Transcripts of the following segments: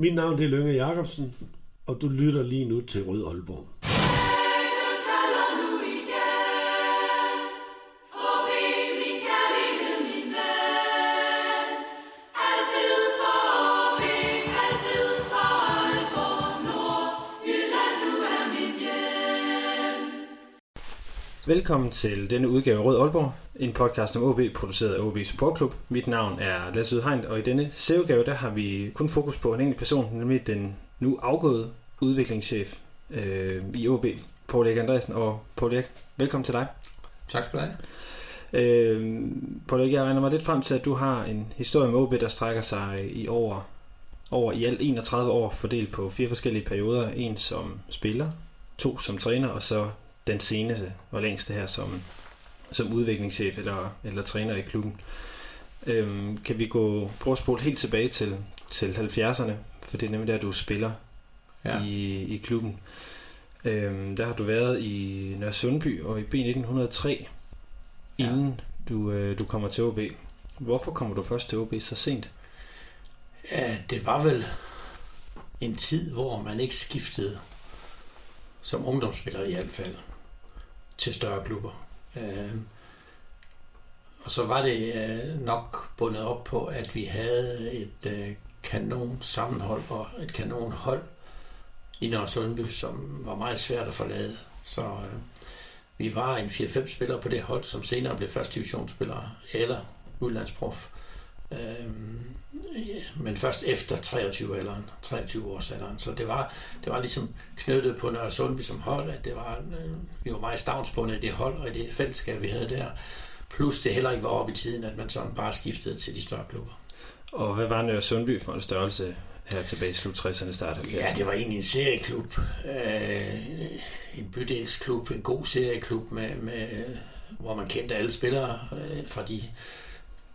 Mit navn er Lykke Jakobsen, og du lytter lige nu til Rød Aalborg. Velkommen til denne udgave af Rød Aalborg, en podcast om AaB, produceret af AaB Supportklub. Mit navn er Lars Høst, og i denne udgave der har vi kun fokus på en enkelt person, nemlig den nu afgåede udviklingschef i AaB, Poul Erik. Og Poul Erik, velkommen til dig. Tak skal du have. Poul Erik, jeg regner mig lidt frem til, at du har en historie med AaB, der strækker sig i over i alt 31 år, fordelt på 4 forskellige perioder. En som spiller, 2 som træner, og så den seneste og længste her som udviklingschef eller træner i klubben. Kan vi prøve at spole helt tilbage til 70'erne, for det er nemlig der, du spiller i klubben. Der har du været i Nørresundby og i B1903, inden du kommer til OB. Hvorfor kommer du først til OB så sent? Ja, det var vel en tid, hvor man ikke skiftede som ungdomsspiller i hvert fald til større klubber. Og så var det nok bundet op på, at vi havde et kanon sammenhold og et kanon hold i Nørresundby, som var meget svært at forlade. Så vi var en 4-5 spillere på det hold, som senere blev første divisionsspillere eller udlandsprof. Men først efter 23-årsalderen. Så det var ligesom knyttet på Nørresundby som hold, at vi var meget stavnsbundet i det hold og i det fællesskab, vi havde der. Plus det heller ikke var oppe i tiden, at man sådan bare skiftede til de større klubber. Og hvad var Nørresundby for en størrelse her tilbage i slut 60'erne startede? Ja, det var egentlig en serieklub. En bydelsklub, en god serieklub, hvor man kendte alle spillere fra de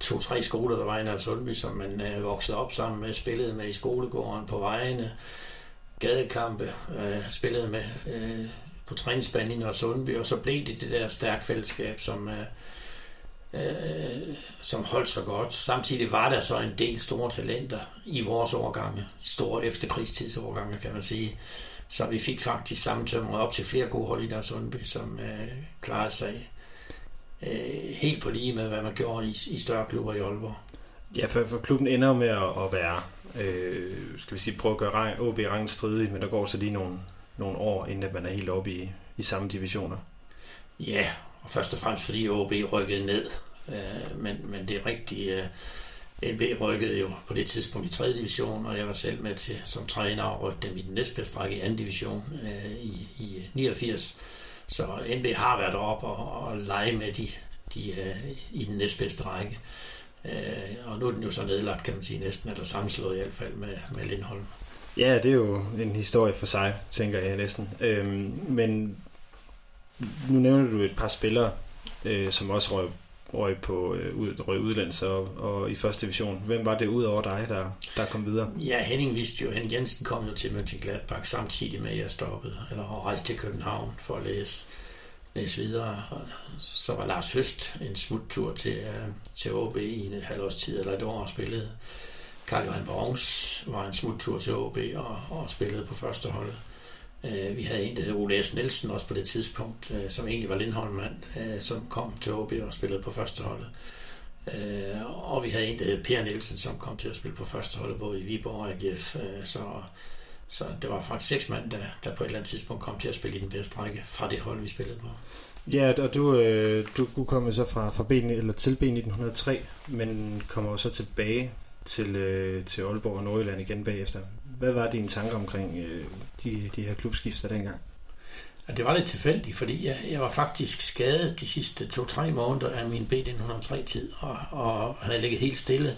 2-3 skoler, der var i Nørresundby, som man voksede op sammen med, spillede med i skolegården, på vejene, gadekampe, spillede med på træningsbanen i Nørresundby, og så blev det der stærke fællesskab, som holdt så godt. Samtidig var der så en del store talenter i vores årgange, store efterkrigstidsårgange, kan man sige. Så vi fik faktisk sammentømret op til flere gode hold i Nørresundby, som klarede sig helt på lige med, hvad man gjorde i større klubber i Aalborg. Ja, for klubben ender med at være, skal vi sige, prøve at gøre AaB-rangen stridig, men der går så lige nogle år, inden at man er helt oppe i samme divisioner. Ja, og først og fremmest fordi AaB rykkede ned, men det er rigtigt, LB rykkede jo på det tidspunkt i 3. division, og jeg var selv med til som træner og rykkede dem i den næstbedste række i 2. division i 89. Så NB har været op og lege med de i den næstbedste række. Og nu er den jo så nedlagt, kan man sige, næsten, eller sammenslået i hvert fald med Lindholm. Ja, det er jo en historie for sig, tænker jeg næsten. Men nu nævner du et par spillere, som også røg udlandet og i første division. Hvem var det ud over dig, der kom videre? Ja, Henning Jensen kom jo til Mönchengladbach samtidig med, at jeg stoppede, og rejste til København for at læse videre. Og så var Lars Høst en smuttur til AaB i en halvårs tid eller et år og spillede. Carl Johan Brants var en smuttur til AaB og spillede på førsteholdet. Vi havde en, der hed ODS Nielsen, også på det tidspunkt, som egentlig var Lindholmmand, som kom til AaB og spillede på førsteholdet. Og vi havde en, der hed Per Nielsen, som kom til at spille på førsteholdet, både i Viborg og AGF. Så det var faktisk 6 mand, der på et eller andet tidspunkt kom til at spille i den bedste række fra det hold, vi spillede på. Ja, og du kom jo så fra til B1903, men kommer jo så tilbage til Aalborg og Nordjylland igen bagefter. Hvad var dine tanker omkring de her klubskifter dengang? Ja, det var lidt tilfældigt, fordi jeg var faktisk skadet de sidste 2-3 måneder af min B1903-tid, og havde ligget helt stille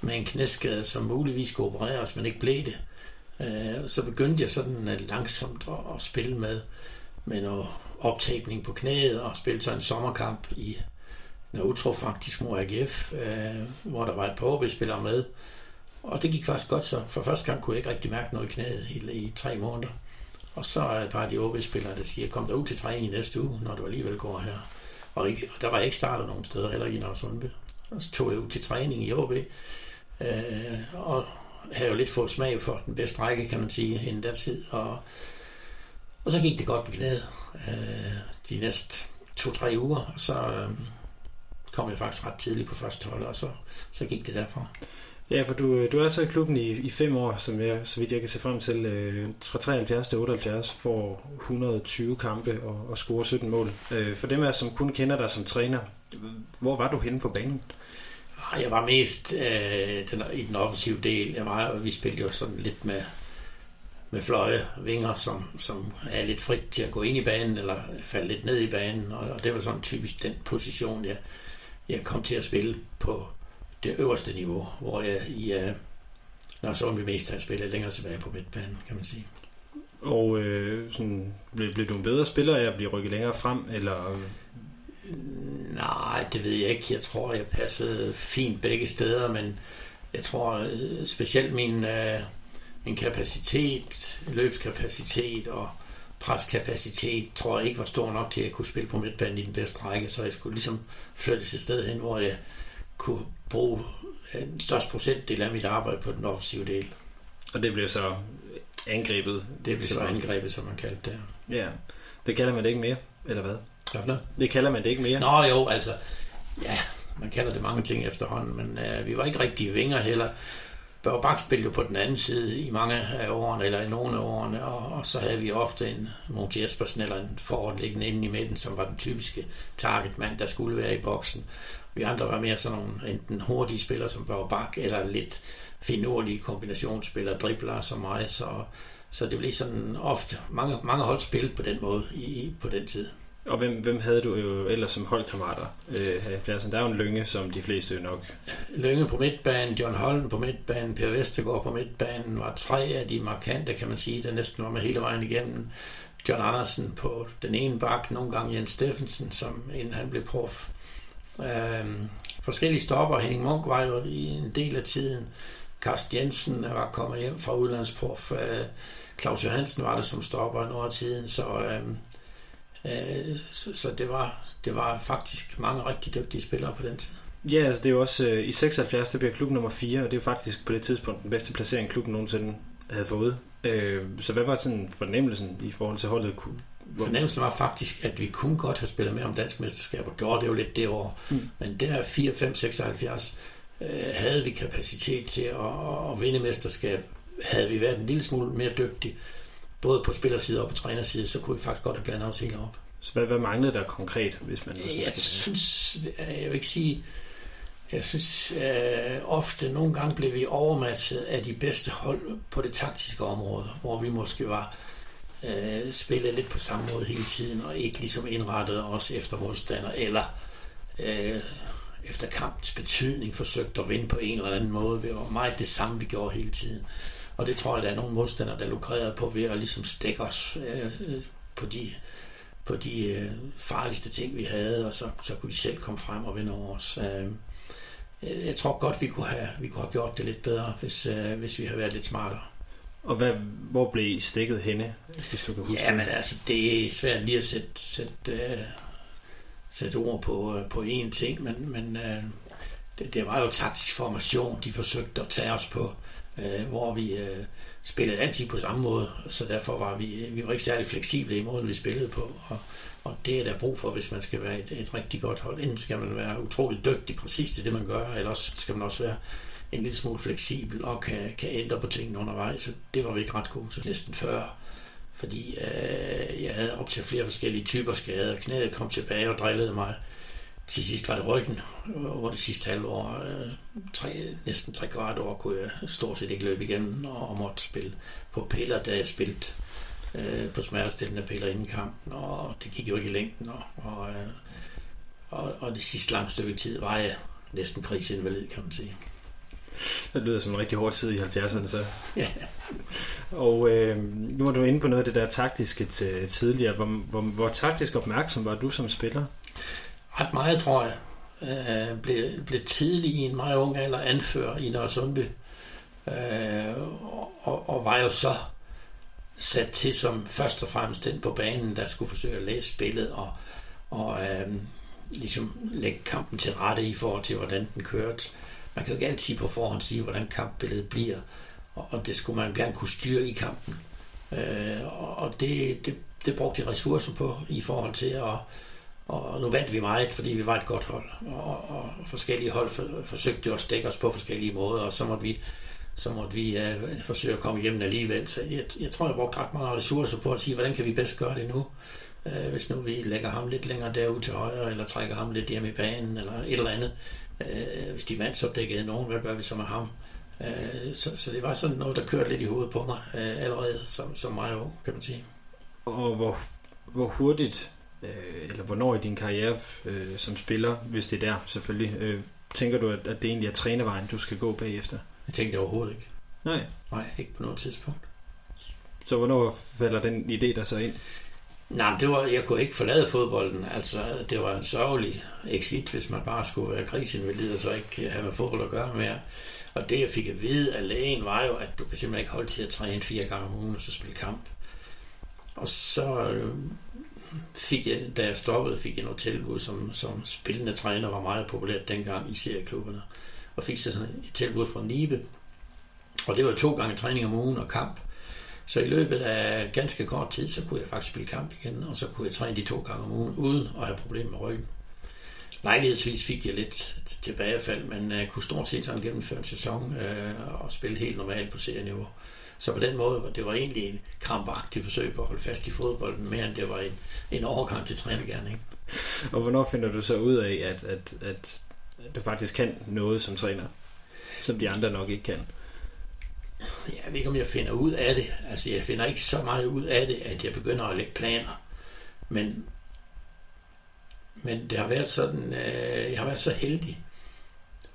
med en knæskade, som muligvis skulle opereres, men ikke blev det. Så begyndte jeg sådan langsomt at spille med noget optækning på knæet, og spille så en sommerkamp i Utro faktisk mod AGF, hvor der var et par AaB-spillere med. Og det gik faktisk godt, så for første gang kunne jeg ikke rigtig mærke noget i knæet i 3 måneder. Og så er et par af de OB-spillere, der siger, kom der ud til træning i næste uge, når du alligevel går her. Og der var jeg ikke startet nogen steder, heller ikke i Nørresundby. Og så tog jeg ud til træning i AaB, og havde jo lidt fået smag for den bedste række, kan man sige, inden den tid, og så gik det godt på knæet de næste 2-3 uger, og så kom jeg faktisk ret tidligt på første hold, og så gik det derfra. Ja, for du er så i klubben i 5 år, som jeg, så vidt jeg kan se frem til, fra 73 til 78, får 120 kampe og scorer 17 mål. For dem af, som kun kender dig som træner, hvor var du henne på banen? Jeg var mest i den offensive del. Vi spillede jo sådan lidt med fløje vinger, som er lidt frit til at gå ind i banen, eller falde lidt ned i banen, og det var sådan typisk den position, jeg kom til at spille på det øverste niveau, hvor jeg i Nørresundby mest har spillet længere tilbage på midtbanen, kan man sige. Og sådan, blev du en bedre spiller af at blive rykket længere frem, eller...? Nej, det ved jeg ikke. Jeg tror, jeg passede fint begge steder, men jeg tror specielt min kapacitet, løbskapacitet og preskapacitet, tror jeg ikke var stor nok til, at jeg kunne spille på midtbanen i den bedste række, så jeg skulle ligesom flyttes et sted hen, hvor jeg kunne bruge den største procentdel af mit arbejde på den offensive del. Og det blev så angrebet? Det blev så angrebet, som man kaldte det. Ja, det kalder man det ikke mere, eller hvad? Det kalder man det ikke mere. Nå jo, altså, ja, man kalder det mange ting efterhånden, men vi var ikke rigtige vinger heller. Børge Bak spillede jo på den anden side i mange af årene, eller i nogle af årene, og så havde vi ofte en Monty Espersen eller en forward liggende inde i midten, som var den typiske targetmand, der skulle være i boksen. Vi andre var mere sådan nogle enten hurtige spillere som Børge Bak, eller lidt finurlige kombinationsspillere, dribler som mig, så det blev sådan ofte mange hold spillet på den måde på den tid. Og hvem havde du jo ellers som holdkammerater her i pladsen? Der er jo en Lynge, som de fleste jo nok... Lynge på midtbanen, John Holmen på midtbanen, Per Vestergaard på midtbanen, var 3 af de markante, kan man sige, der næsten var med hele vejen igennem. John Andersen på den ene bak, nogle gange Jens Steffensen, som inden han blev prof. Forskellige stopper. Henning Munk var jo i en del af tiden. Carsten Jensen var kommet hjem fra udlandsprof. Claus Johansen var der som stopper en år af tiden, så det var faktisk mange rigtig dygtige spillere på den tid. Ja, altså det er jo også i 76, der bliver klubben nummer 4, og det er jo faktisk på det tidspunkt den bedste placering klubben nogensinde havde fået. Så hvad var sådan fornemmelsen i forhold til holdet? Fornemmelsen var faktisk, at vi kunne godt have spillet med om dansk mesterskab, og gjorde det jo lidt det år. Men der 4-5-76 havde vi kapacitet til at vinde mesterskab. Havde vi været en lille smule mere dygtige, både på spillerside og på trænerside, så kunne vi faktisk godt have blandet os helt op. Så hvad manglede der konkret, hvis man... Jeg synes ofte, nogle gange blev vi overmatchet af de bedste hold på det taktiske område, hvor vi måske var spillet lidt på samme måde hele tiden, og ikke ligesom indrettede os efter modstander, eller efter kampens betydning forsøgte at vinde på en eller anden måde. Det var meget det samme, vi gjorde hele tiden. Og det tror jeg, der er nogle modstandere, der lukrerede på ved at ligesom stikke os på de farligste ting, vi havde, og så kunne de selv komme frem og vinde over os. Jeg tror godt, vi kunne have gjort det lidt bedre, hvis vi havde været lidt smartere. Og hvor blev I stikket henne, hvis du kan huske det? Jamen altså, det er svært lige at sætte ord på én ting, men det var jo taktisk formation, de forsøgte at tage os på, hvor vi spillede altid på samme måde, så derfor var vi var ikke særlig fleksible i måden, vi spillede på, og det er der brug for, hvis man skal være et rigtig godt hold. Enten skal man være utroligt dygtig præcis til det, man gør, eller også skal man også være en lille smule fleksibel og kan ændre på tingene undervejs, så det var vi ikke ret gode til næsten før, fordi jeg havde op til flere forskellige typer skader, knæet kom tilbage og drillede mig. Til sidst var det ryggen, hvor det sidste halvår, næsten 3/4 år, kunne jeg stort set ikke løbe igennem og måtte spille på piller, da jeg spillede på smertestillende piller inden kampen, og det gik jo ikke i længden, og det sidste langt stykke tid var jeg næsten krigsinvalid, kan man sige. Det lyder som en rigtig hård tid i 70'erne så. Ja. Og nu var du inde på noget af det der taktiske til tidligere. Hvor taktisk opmærksom var du som spiller? Ret meget, tror jeg. Blev tidlig i en meget ung alder anfører i Nørresundby, og var jo så sat til som først og fremmest den på banen, der skulle forsøge at læse spillet og ligesom lægge kampen til rette i forhold til, hvordan den kørte. Man kan jo ikke altid på forhånd sige, hvordan kampbilledet bliver, og det skulle man gerne kunne styre i kampen. Og det brugte de ressourcer på i forhold til at... Og nu vandt vi meget, fordi vi var et godt hold, og forskellige hold forsøgte jo at stikke os på forskellige måder, og så måtte vi forsøge at komme hjem alligevel. Så jeg tror, jeg brugte ret mange ressourcer på at sige, hvordan kan vi bedst gøre det nu, hvis nu vi lægger ham lidt længere derude til højre, eller trækker ham lidt hjem i banen, eller et eller andet. Hvis de mandsopdækkede nogen, hvad gør vi så med ham? Så det var sådan noget, der kørte lidt i hovedet på mig allerede som meget ung, kan man sige. Og hvor hurtigt... eller hvornår i din karriere som spiller, hvis det er der selvfølgelig, tænker du, at det egentlig er trænervejen, du skal gå bagefter? Jeg tænkte overhovedet ikke. Nej, ikke på noget tidspunkt. Så hvornår falder den idé der så ind? Nej, men jeg kunne ikke forlade fodbolden. Altså, det var en sørgelig exit, hvis man bare skulle være krigsinvalid, og så ikke have med fodbold at gøre mere. Og det, jeg fik at vide af lægen, var jo, at du kan simpelthen ikke holde til at træne 4 gange om ugen og så spille kamp. Og så... da jeg stoppede, fik jeg noget tilbud, som spillende træner var meget populært dengang i serieklubberne, og fik så sådan et tilbud fra Nibe, og det var 2 gange træning om ugen og kamp, så i løbet af ganske kort tid, så kunne jeg faktisk spille kamp igen, og så kunne jeg træne de 2 gange om ugen, uden at have problemer med ryggen. Lejlighedsvis fik jeg lidt tilbagefald, men kunne stort set sådan gennemføre en sæson og spille helt normalt på serieniveau. Så på den måde, det var egentlig en krampagtig forsøg på at holde fast i fodbolden, mere end det var en overgang til trænergerning. Og hvornår finder du så ud af, at du faktisk kan noget som træner, som de andre nok ikke kan? Jeg ved ikke, om jeg finder ud af det. Altså, jeg finder ikke så meget ud af det, at jeg begynder at lægge planer. Men det har været sådan, jeg har været så heldig,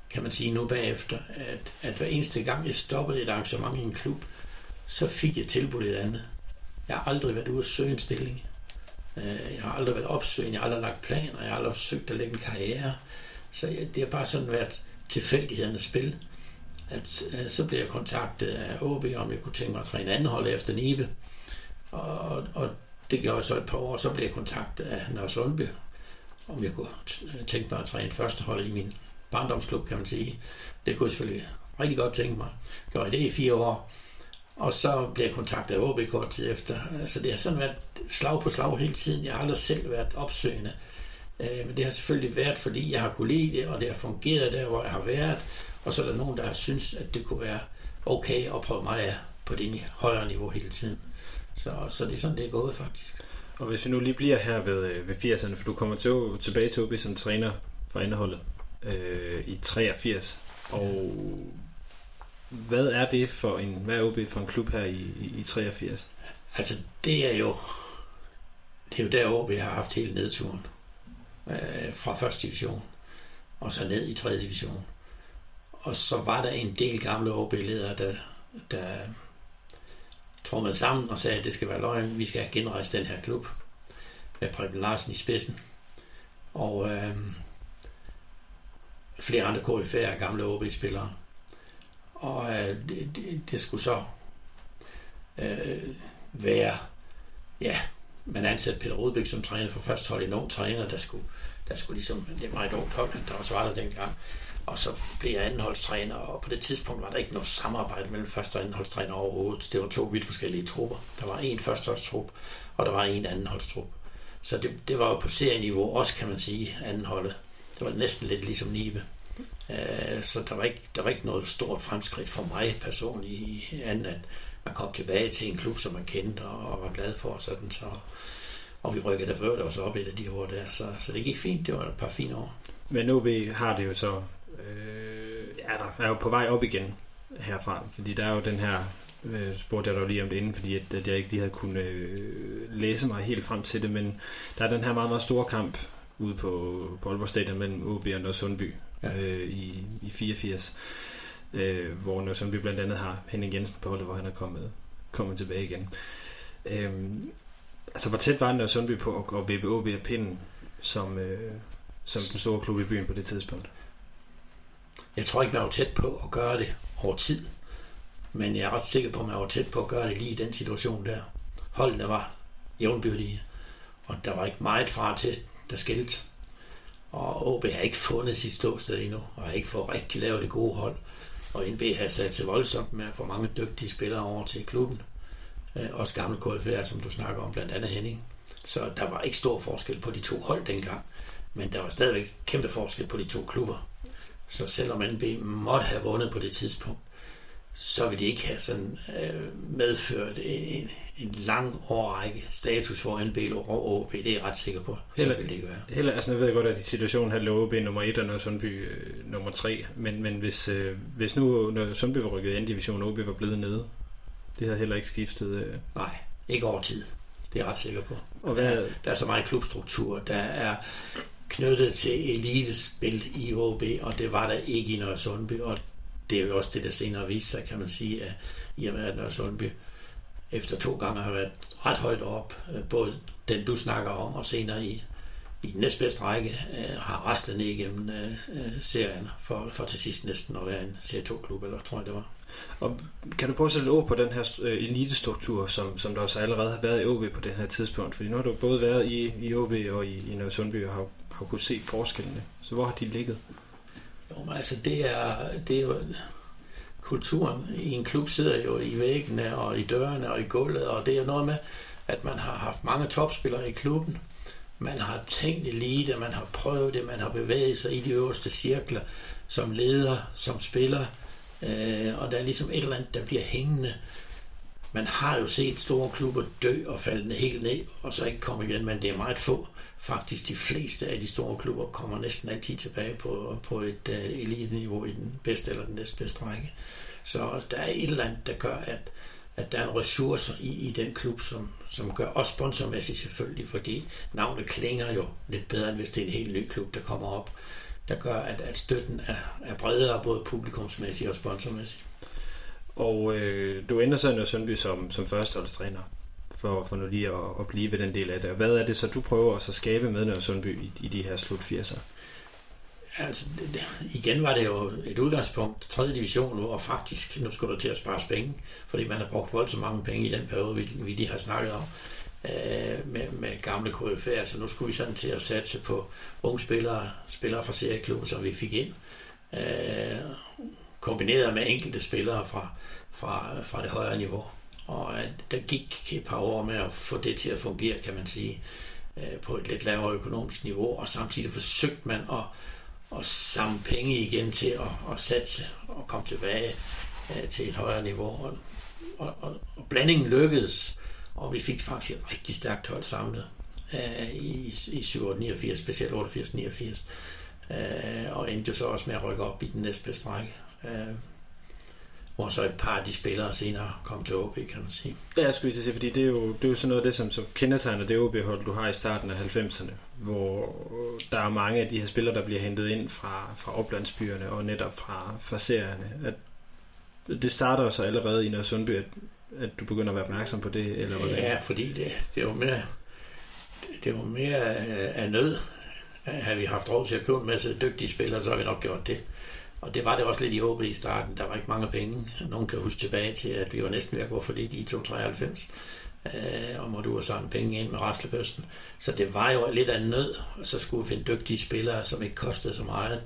kan man sige nu bagefter, at hver eneste gang, jeg stoppede et arrangement i en klub, så fik jeg tilbudt et andet. Jeg har aldrig været ude at søge en stilling. Jeg har aldrig været opsøgende, jeg har aldrig lagt planer, jeg har aldrig forsøgt at lægge en karriere. Så det har bare sådan været tilfældighedernes spil. Så blev jeg kontaktet af AaB, om jeg kunne tænke mig at træne anden hold efter Nibe. Og det gjorde jeg så et par år, så blev jeg kontaktet af Nørresundby, om jeg kunne tænke mig at træne første hold i min barndomsklub, kan man sige. Det kunne jeg selvfølgelig rigtig godt tænke mig. Gjorde jeg det i 4 år. Og så blev jeg kontaktet af HB kort tid efter. Så det har sådan været slag på slag hele tiden. Jeg har aldrig selv været opsøgende. Men det har selvfølgelig været, fordi jeg har kunne lide det, og det har fungeret der, hvor jeg har været. Og så er der nogen, der har syntes, at det kunne være okay at prøve mig af på det højere niveau hele tiden. Så det er sådan, det er gået faktisk. Og hvis vi nu lige bliver her ved 80'erne, for du kommer tilbage til OB som træner for indeholdet i 83. Og... Hvad er det for en, hvad er OB for en klub her i 83? Altså det er jo der OB har haft hele nedturen fra første division og så ned i 3. division. Og så var der en del gamle OB-ledere, der trommede sammen og sagde, at det skal være løgn, vi skal genrejse den her klub med Preben Larsen i spidsen. Og flere andre koryfæer af gamle OB-spillere. Og det skulle så være, ja, man ansatte Peter Rudbæk som træner for første hold, en ung træner, der skulle ligesom, det var et ungt hold, der også var der dengang, og så blev jeg andenholdstræner, og på det tidspunkt var der ikke noget samarbejde mellem første og andenholdstræner overhovedet. Det var 2 vidt forskellige trupper. Der var en førsteholdstrup, og der var en andenholdstrup. Så det var jo på serieniveau også, kan man sige, andenholdet. Det var næsten lidt ligesom Nibe. Så der var ikke noget stort fremskridt for mig personligt i andet, at man kom tilbage til en klub, som man kendte og var glad for, sådan, så, og vi rykkede der før også op et af de år der, så det gik fint, det var et par fine år. Men OB har det jo så er jo på vej op igen herfra, fordi der er jo den her, spurgte jeg dig lige om det inden, fordi at jeg ikke lige havde kunnet læse mig helt frem til det, men der er den her meget, meget store kamp ude på Aalborg Stadion mellem OB og Nørresundby, ja. I 84, hvor Nørresundby blandt andet har Henning Jensen på holdet, hvor han er kommet tilbage igen. Altså hvor tæt var Nørresundby på at vippe OB af pinden som den store klub i byen på det tidspunkt? Jeg tror ikke, man var tæt på at gøre det over tid, men jeg er ret sikker på, at man var tæt på at gøre det lige i den situation der. Holdene var jævnbyrdige, og der var ikke meget fra til, der skilte. Og AaB har ikke fundet sit ståsted endnu, og har ikke fået rigtig lavet det gode hold. og NB har sat sig voldsomt med at få mange dygtige spillere over til klubben. Også gamle KF'er, som du snakker om, blandt andet Henning. Så der var ikke stor forskel på de to hold dengang, men der var stadigvæk kæmpe forskel på de to klubber. Så selvom NB måtte have vundet på det tidspunkt, så ville de ikke have sådan, medført en lang årrække status for NB og AaB. Det er jeg ret sikker på. Heller, det ikke være. Heller, altså, jeg ved godt, at i situationen her lå AaB nummer 1 og Nørresundby nummer 3, men hvis nu Nørresundby var rykket i anden division, og AaB var blevet nede, det havde heller ikke skiftet. Nej, ikke over tid. Det er jeg ret sikker på. Og der er så meget klubstruktur, der er knyttet til elitespil i AaB, og det var der ikke i Nørresundby, og det er jo også det, der senere viste sig, kan man sige, at i og med, at Nørresundby efter 2 gange har været ret højt op, både den, du snakker om, og senere i den næstbedste række, har raslet ned igennem serien, for til sidst næsten at være en serie 2-klub, eller tror jeg, det var. Og kan du prøve at sætte ord på den her elitestruktur, som der også allerede har været i AaB på det her tidspunkt? Fordi nu har du både været i AaB og i Nørresundby og har kunnet se forskellene. Så hvor har de ligget? Jo, altså det er jo kulturen i en klub sidder jo i væggene og i dørene og i gulvet, og det er noget med, at man har haft mange topspillere i klubben. Man har tænkt elite, man har prøvet det, man har bevæget sig i de øverste cirkler som leder, som spiller, og der er ligesom et eller andet, der bliver hængende. Man har jo set store klubber dø og falde helt ned, og så ikke komme igen, men det er meget få. Faktisk de fleste af de store klubber kommer næsten altid tilbage på et eliteniveau i den bedste eller den næstbedste række. Så der er et eller andet, der gør, at der er ressourcer i den klub, som gør også sponsormæssigt selvfølgelig, fordi navnet klinger jo lidt bedre, end hvis det er en helt ny klub, der kommer op, der gør, at støtten er bredere, både publikumsmæssigt og sponsormæssigt. Og du ændrer så Nørresundby som førsteholdstræner, for nu lige at blive ved den del af det. Hvad er det så, du prøver at så skabe med Nørresundby i de her slut 80'er? Altså, igen var det jo et udgangspunkt, 3. division nu, og faktisk, nu skulle der til at spare penge, fordi man har brugt voldsomt mange penge i den periode, vi lige har snakket om, med gamle KF'er, så nu skulle vi sådan til at satse på unge spillere fra serieklubben, som vi fik ind, kombineret med enkelte spillere fra det højere niveau. Og der gik et par år med at få det til at fungere, kan man sige, på et lidt lavere økonomisk niveau, og samtidig forsøgte man at samle penge igen til at satse og komme tilbage til et højere niveau. Og blandingen lykkedes, og vi fik faktisk et rigtig stærkt hold samlet i 87-89, specielt 88-89, og endte jo så også med at rykke op i den næstbedste række. Hvor så et par af de spillere senere kom til OB, kan man sige. Ja, jeg skulle lige sige, fordi det er jo sådan noget af det, som kendetegner det OB-hold, du har i starten af 90'erne, hvor der er mange af de her spillere, der bliver hentet ind fra oplandsbyerne og netop fra serierne. Det starter jo så allerede i Nørresundby, at du begynder at være opmærksom på det, eller hvordan? Ja, fordi det er jo mere af nød. Havde vi haft råd til at købe en masse dygtige spillere, så har vi nok gjort det. Og det var det også lidt i HB i starten. Der var ikke mange penge. Nogen kan huske tilbage til, at vi var næsten ved at gå for lidt i 293. Og måtte ud og samle penge ind med raslebøsten. Så det var jo lidt af nød. Og så skulle vi finde dygtige spillere, som ikke kostede så meget.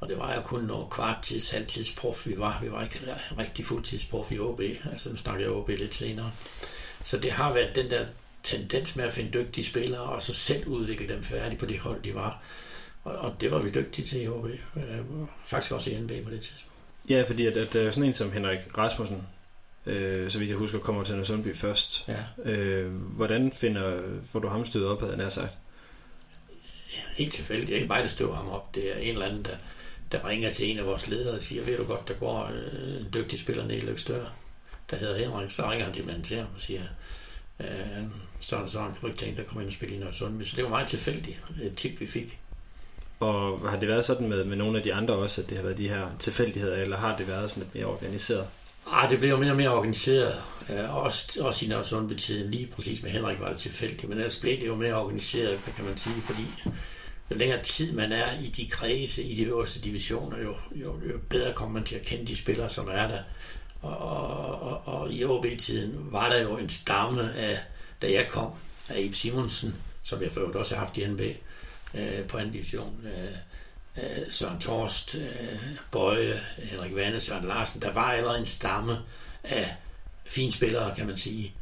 Og det var jo kun noget kvarttids, halvtidsprof, vi var. Vi var ikke rigtig fuldtidsprof i HB. Altså nu snakker jeg HB lidt senere. Så det har været den der tendens med at finde dygtige spillere, og så selv udvikle dem færdigt på det hold, de var. Og det var vi dygtige til i HB. Faktisk også i NB på det tidspunkt. Ja, fordi at sådan en som Henrik Rasmussen, så vidt jeg husker, kommer til Nørresundby først. Ja. Hvordan får du ham stødet op, havde han sagt? Helt tilfældigt. Det er ikke mig, der støver ham op. Det er en eller anden, der ringer til en af vores ledere og siger, ved du godt, der går en dygtig spiller ned i Løgstør, der hedder Henrik. Så ringer han til manden til ham og siger, sådan kan du ikke tænke dig at komme ind og spille i Nørresundby. Så det var meget tilfældigt, et tip vi fik. Og har det været sådan med nogle af de andre også, at det har været de her tilfældigheder, eller har det været sådan lidt mere organiseret? Ah, det blev jo mere og mere organiseret. Også i Nørresundby-tiden, lige præcis med Henrik var det tilfældigt, men ellers blev det jo mere organiseret, kan man sige, fordi jo længere tid man er i de kredse, i de øverste divisioner, jo bedre kommer man til at kende de spillere, som er der. Og i OB-tiden var der jo en stamme af, da jeg kom, af Ib Simonsen, som jeg for øvrigt også har haft i NB, på anden division, Søren Thorst, Bøje, Henrik Vanne, Søren Larsen, der var allerede en stamme af fine spillere, kan man sige.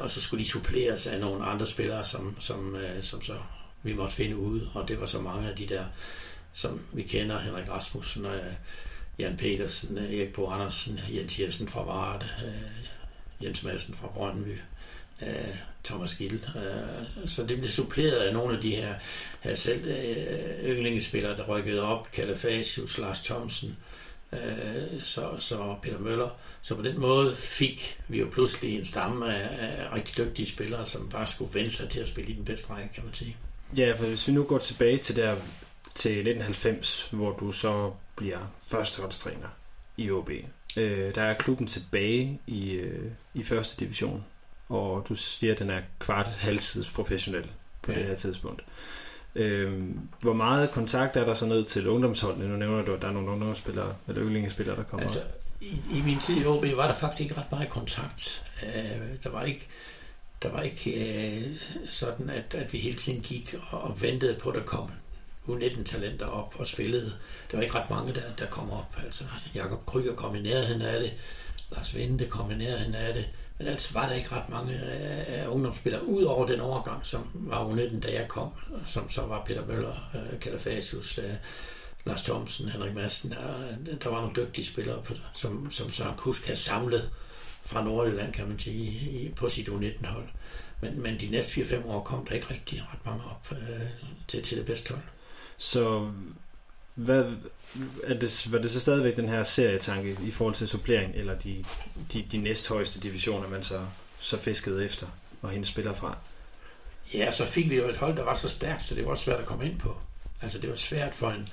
Og så skulle de suppleres af nogle andre spillere, som så vi måtte finde ude. Og det var så mange af de der, som vi kender, Henrik Rasmussen, Jan Petersen, Erik Bo Andersen, Jens Jensen fra Varde, Jens Madsen fra Brøndby, Thomas Gild. Så det blev suppleret af nogle af de her selv yndlingsspillere, der rykkede op, Kalafasius, Lars Thomsen, så Peter Møller. Så på den måde fik vi jo pludselig en stamme af rigtig dygtige spillere, som bare skulle vende sig til at spille i den bedste række, kan man sige. Ja, for hvis vi nu går tilbage til 1990, hvor du så bliver førsteholdstræner i AaB. Der er klubben tilbage i første division, og du siger, at den er kvart halvtids professionel på det her tidspunkt. Hvor meget kontakt er der så ned til ungdomsholdene? Nu nævner du, at der er nogle ungdomsspillere eller yndlingsspillere, der kommer. Altså, i min tid i AaB var der faktisk ikke ret meget kontakt. Der var ikke sådan, at vi hele tiden gik og ventede på, at der kom U19-talenter op og spillede. Der var ikke ret mange, der kom op. Altså, Jakob Kryger kom i nærheden af det. Lars Vente kom i nærheden af det. Men altså var der ikke ret mange af ungdomsspillere, ud over den overgang, som var U19, da jeg kom, som så var Peter Møller, Kalafasius, Lars Thomsen, Henrik Madsen. Der var nogle dygtige spillere, som Søren Kusk havde samlet fra Nordjylland, kan man sige, på sit U19-hold. Men de næste 4-5 år kom der ikke rigtig ret mange op til det bedste hold. Så var det så stadigvæk den her serietanke i forhold til supplering, eller de næsthøjeste divisioner, man så fiskede efter og hende spiller fra? Ja, så fik vi jo et hold, der var så stærkt, så det var også svært at komme ind på. Altså det var svært for en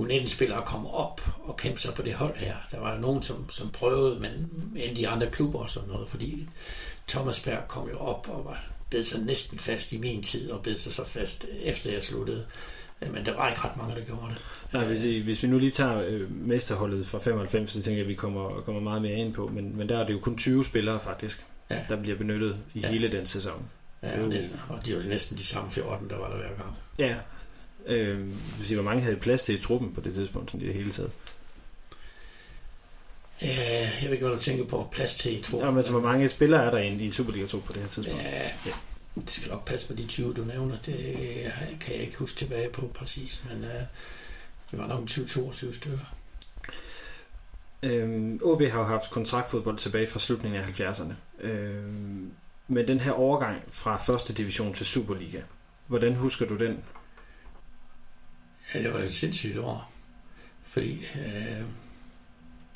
U19-spiller at komme op og kæmpe sig på det hold her. Der var jo nogen, som prøvede, men endte i andre klubber og sådan noget, fordi Thomas Berg kom jo op og bed sig næsten fast i min tid, og bed sig så fast efter jeg sluttede. Men der var ikke ret mange, der gjorde det. Nej, hvis vi nu lige tager mesterholdet fra 95, så tænker jeg, at vi kommer meget mere ind på. Men der er det jo kun 20 spillere faktisk, der bliver benyttet i hele den sæson. Ja, og de var næsten de samme 14, der var der hver gang. Ja. Hvor mange havde plads til i truppen på det tidspunkt, som de hele taget? Jeg ved ikke, hvad du tænker på plads til i truppen. Ja, men altså, hvor mange spillere er der i en Superliga-truppe på det her tidspunkt? Ja. Det skal nok passe på de 20, du nævner. Det kan jeg ikke huske tilbage på præcis, men det var nok 20-22 stykker. OB har jo haft kontraktfodbold tilbage fra slutningen af 70'erne. Men den her overgang fra første division til Superliga, hvordan husker du den? Ja, det var et sindssygt år, fordi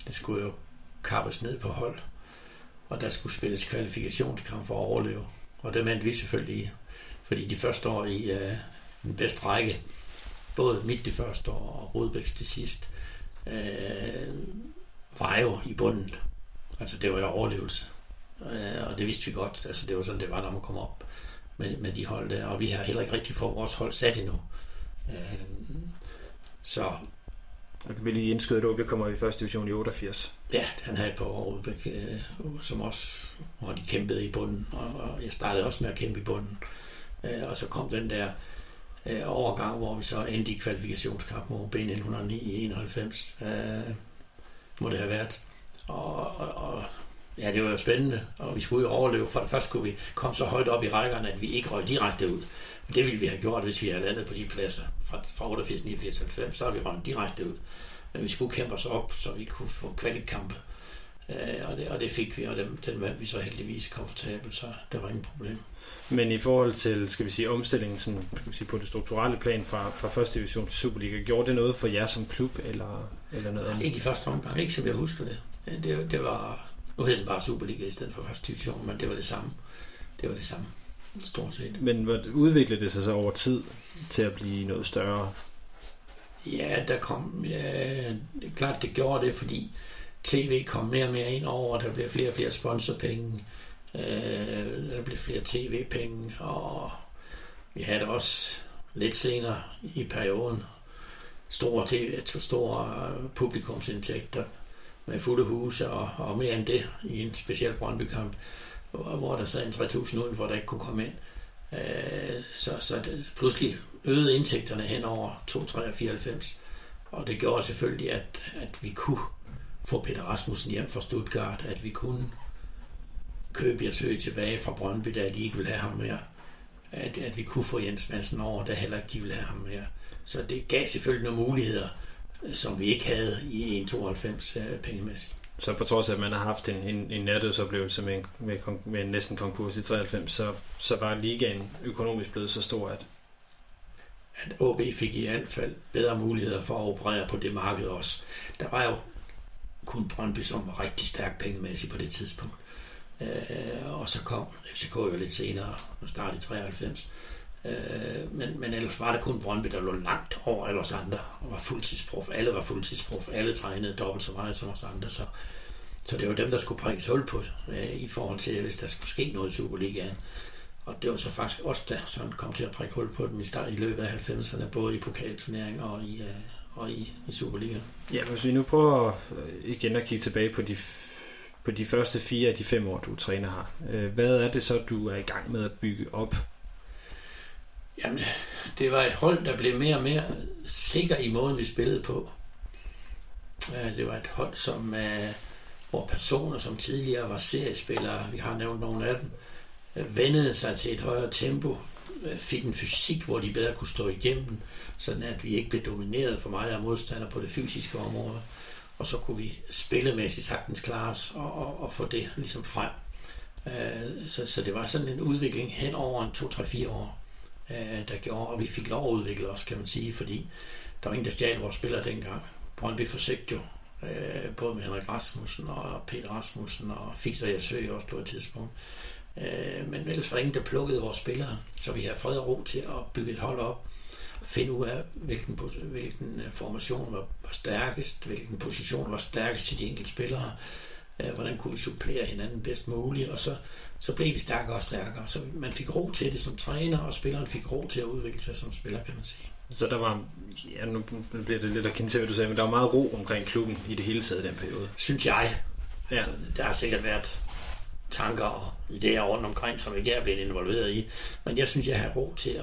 det skulle jo kappes ned på hold, og der skulle spilles kvalifikationskamp for at overleve. Og det vandt vi selvfølgelig, fordi de første år i den bedste række, både mit det første år og Rudbæks til sidst, var jo i bunden. Altså det var jo overlevelse, og det vidste vi godt. Altså det var sådan, det var, når man kom op med de hold der, og vi har heller ikke rigtig fået vores hold sat endnu. Så... Og kan vi lige indskyde, at Rudbæk kommer i første division i 88. Ja, han havde et par år, Rudbæk, som også, hvor de kæmpede i bunden, og jeg startede også med at kæmpe i bunden. Og så kom den der overgang, hvor vi så endte i kvalifikationskampen mod B1909 i 91, må det have været. Og ja, det var jo spændende, og vi skulle jo overleve. For det første skulle vi komme så højt op i rækkerne, at vi ikke røg direkte ud. Det ville vi have gjort, hvis vi havde landet på de pladser fra 88, 89, 90, så havde vi røget direkte ud. Men vi skulle kæmpe os op, så vi kunne få kvalikkampe. Og det fik vi, og den vandt vi så heldigvis komfortabelt, så der var ingen problem. Men i forhold til, skal vi sige, omstillingen sådan, skal vi sige, på det strukturelle plan fra første division til Superliga, gjorde det noget for jer som klub, eller noget andet? Ikke i første omgang, ikke som jeg husker det. Det var, nu hed den bare Superliga i stedet for første division, men det var det samme. Det var det samme. Stort set. Men udviklede det sig så over tid til at blive noget større? Ja, der kom... Ja, klart, det gjorde det, fordi tv kom mere og mere ind over, der blev flere og flere sponsorpenge, der blev flere tv-penge, og vi havde også lidt senere i perioden store publikumsindtægter med fulde huse og mere end det i en speciel Brøndby-kamp, hvor der sad en 3.000 udenfor, der ikke kunne komme ind. Så pludselig øgede indtægterne hen over 293, og det gjorde selvfølgelig, at vi kunne få Peter Rasmussen hjem fra Stuttgart, at vi kunne købe Jersø tilbage fra Brøndby, da de ikke ville have ham mere, at vi kunne få Jens Madsen over, da heller ikke de ville have ham mere. Så det gav selvfølgelig nogle muligheder, som vi ikke havde i 1,92 pengemæssigt. Så på trods af, at man har haft en nærdødsoplevelse med en næsten konkurs i 93, så var ligaen økonomisk blevet så stor, at AaB fik i hvert fald bedre muligheder for at operere på det marked også. Der var jo kun Brøndby, som var rigtig stærk pengemæssigt på det tidspunkt. Og så kom FCK jo lidt senere og startede i 93. Men ellers var der kun Brøndby, der lå langt over alle os andre og var fuldtidsprof. Alle var fuldtidsprof. Alle trænede dobbelt så meget som os andre. Så det var dem, der skulle prikkes hul på i forhold til, hvis der skulle ske noget i Superligaen. Og det var så faktisk også der, som kom til at prikke hul på dem i løbet af 90'erne, både i pokalturnering og i Superligaen. Ja, hvis vi nu prøver igen at kigge tilbage på de første 4 af de 5 år, du træner her. Hvad er det så, du er i gang med at bygge op? Jamen, det var et hold, der blev mere og mere sikker i måden, vi spillede på. Det var et hold, hvor personer, som tidligere var seriespillere, vi har nævnt nogle af dem, vendede sig til et højere tempo, fik en fysik, hvor de bedre kunne stå igennem, sådan at vi ikke blev domineret for meget af modstandere på det fysiske område. Og så kunne vi spillemæssigt sagtens klare os og få det ligesom frem. Så det var sådan en udvikling hen over en 2-3-4 år, der gjorde, og vi fik lov at udvikle os, kan man sige, fordi der var ingen, der stjal vores spillere dengang. Brøndby forsøgte jo, både med Henrik Rasmussen og Peter Rasmussen og Fischer Jersø også på et tidspunkt. Men ellers var der ingen, der plukkede vores spillere, så vi havde fred og ro til at bygge et hold op, finde ud af, hvilken formation var stærkest, hvilken position var stærkest til de enkelte spillere, hvordan kunne vi supplere hinanden bedst muligt, og så blev vi stærkere og stærkere. Så man fik ro til det som træner, og spilleren fik ro til at udvikle sig som spiller, kan man sige. Så der var, ja, nu bliver det lidt at kende til, hvad du sagde, men der var meget ro omkring klubben i det hele taget i den periode. Synes jeg. Ja. Altså, der har sikkert været tanker og idéer rundt omkring, som ikke er blevet involveret i, men jeg synes, jeg har ro til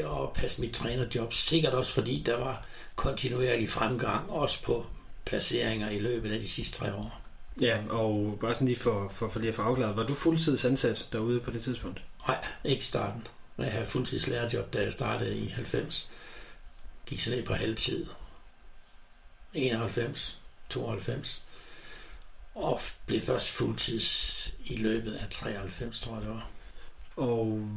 at passe mit trænerjob, sikkert også fordi der var kontinuerlig fremgang, også på placeringer i løbet af de sidste 3 år. Ja, og bare sådan lige for lige at få afklaret, var du fuldtidsansat derude på det tidspunkt? Nej, ikke i starten. Jeg havde fuldtidslærerjob, da jeg startede i 90. Gik så ned på halvtid. 91, 92. Og blev først fuldtids i løbet af 93, tror jeg det var. Og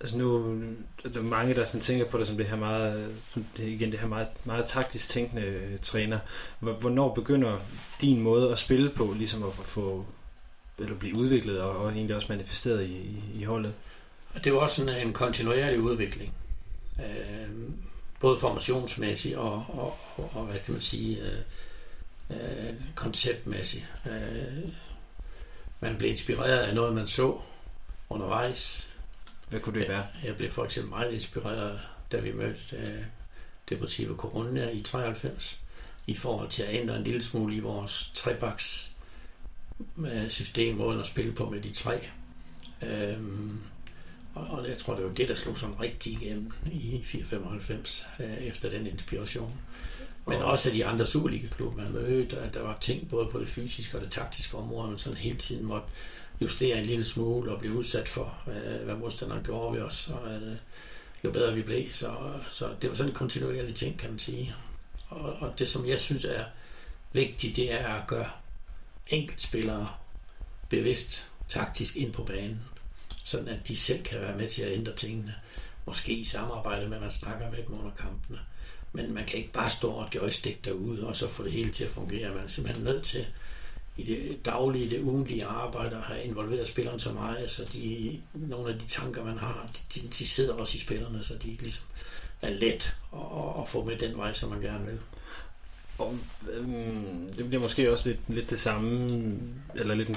altså nu er der mange, der sådan tænker på det som det her meget, igen det her meget, meget taktisk tænkende træner. Hvornår begynder din måde at spille på ligesom at få eller blive udviklet og egentlig også manifesteret i holdet? Det var også en kontinuerlig udvikling, både formationsmæssigt og hvad kan man sige konceptmæssigt. Man blev inspireret af noget man så undervejs. Hvad kunne det være? Jeg blev for eksempel meget inspireret, da vi mødte Deportivo Coruña i 93, i forhold til at ændre en lille smule i vores trebaks system, måden at spille på med de tre. Og jeg tror, det var det, der slog sådan rigtig igennem i 495 efter den inspiration. Men også af de andre Superliga-klubber, man mødte, at der var ting både på det fysiske og det taktiske område, man sådan hele tiden måtte justere en lille smule og blive udsat for, hvad modstanderen gjorde ved os, og jo bedre vi blev. Så det var sådan en kontinuerlig ting, kan man sige. Og det, som jeg synes er vigtigt, det er at gøre enkeltspillere bevidst taktisk ind på banen, sådan at de selv kan være med til at ændre tingene. Måske i samarbejde med, at man snakker med dem under kampene. Men man kan ikke bare stå og joystick derude, og så få det hele til at fungere. Man er simpelthen nødt til i det daglige, det ugentlige arbejde at have involveret spilleren så meget, så nogle af de tanker, man har, de sidder også i spillerne, så de ligesom er let at få med den vej, som man gerne vil. Og det bliver måske også lidt det samme, eller lidt en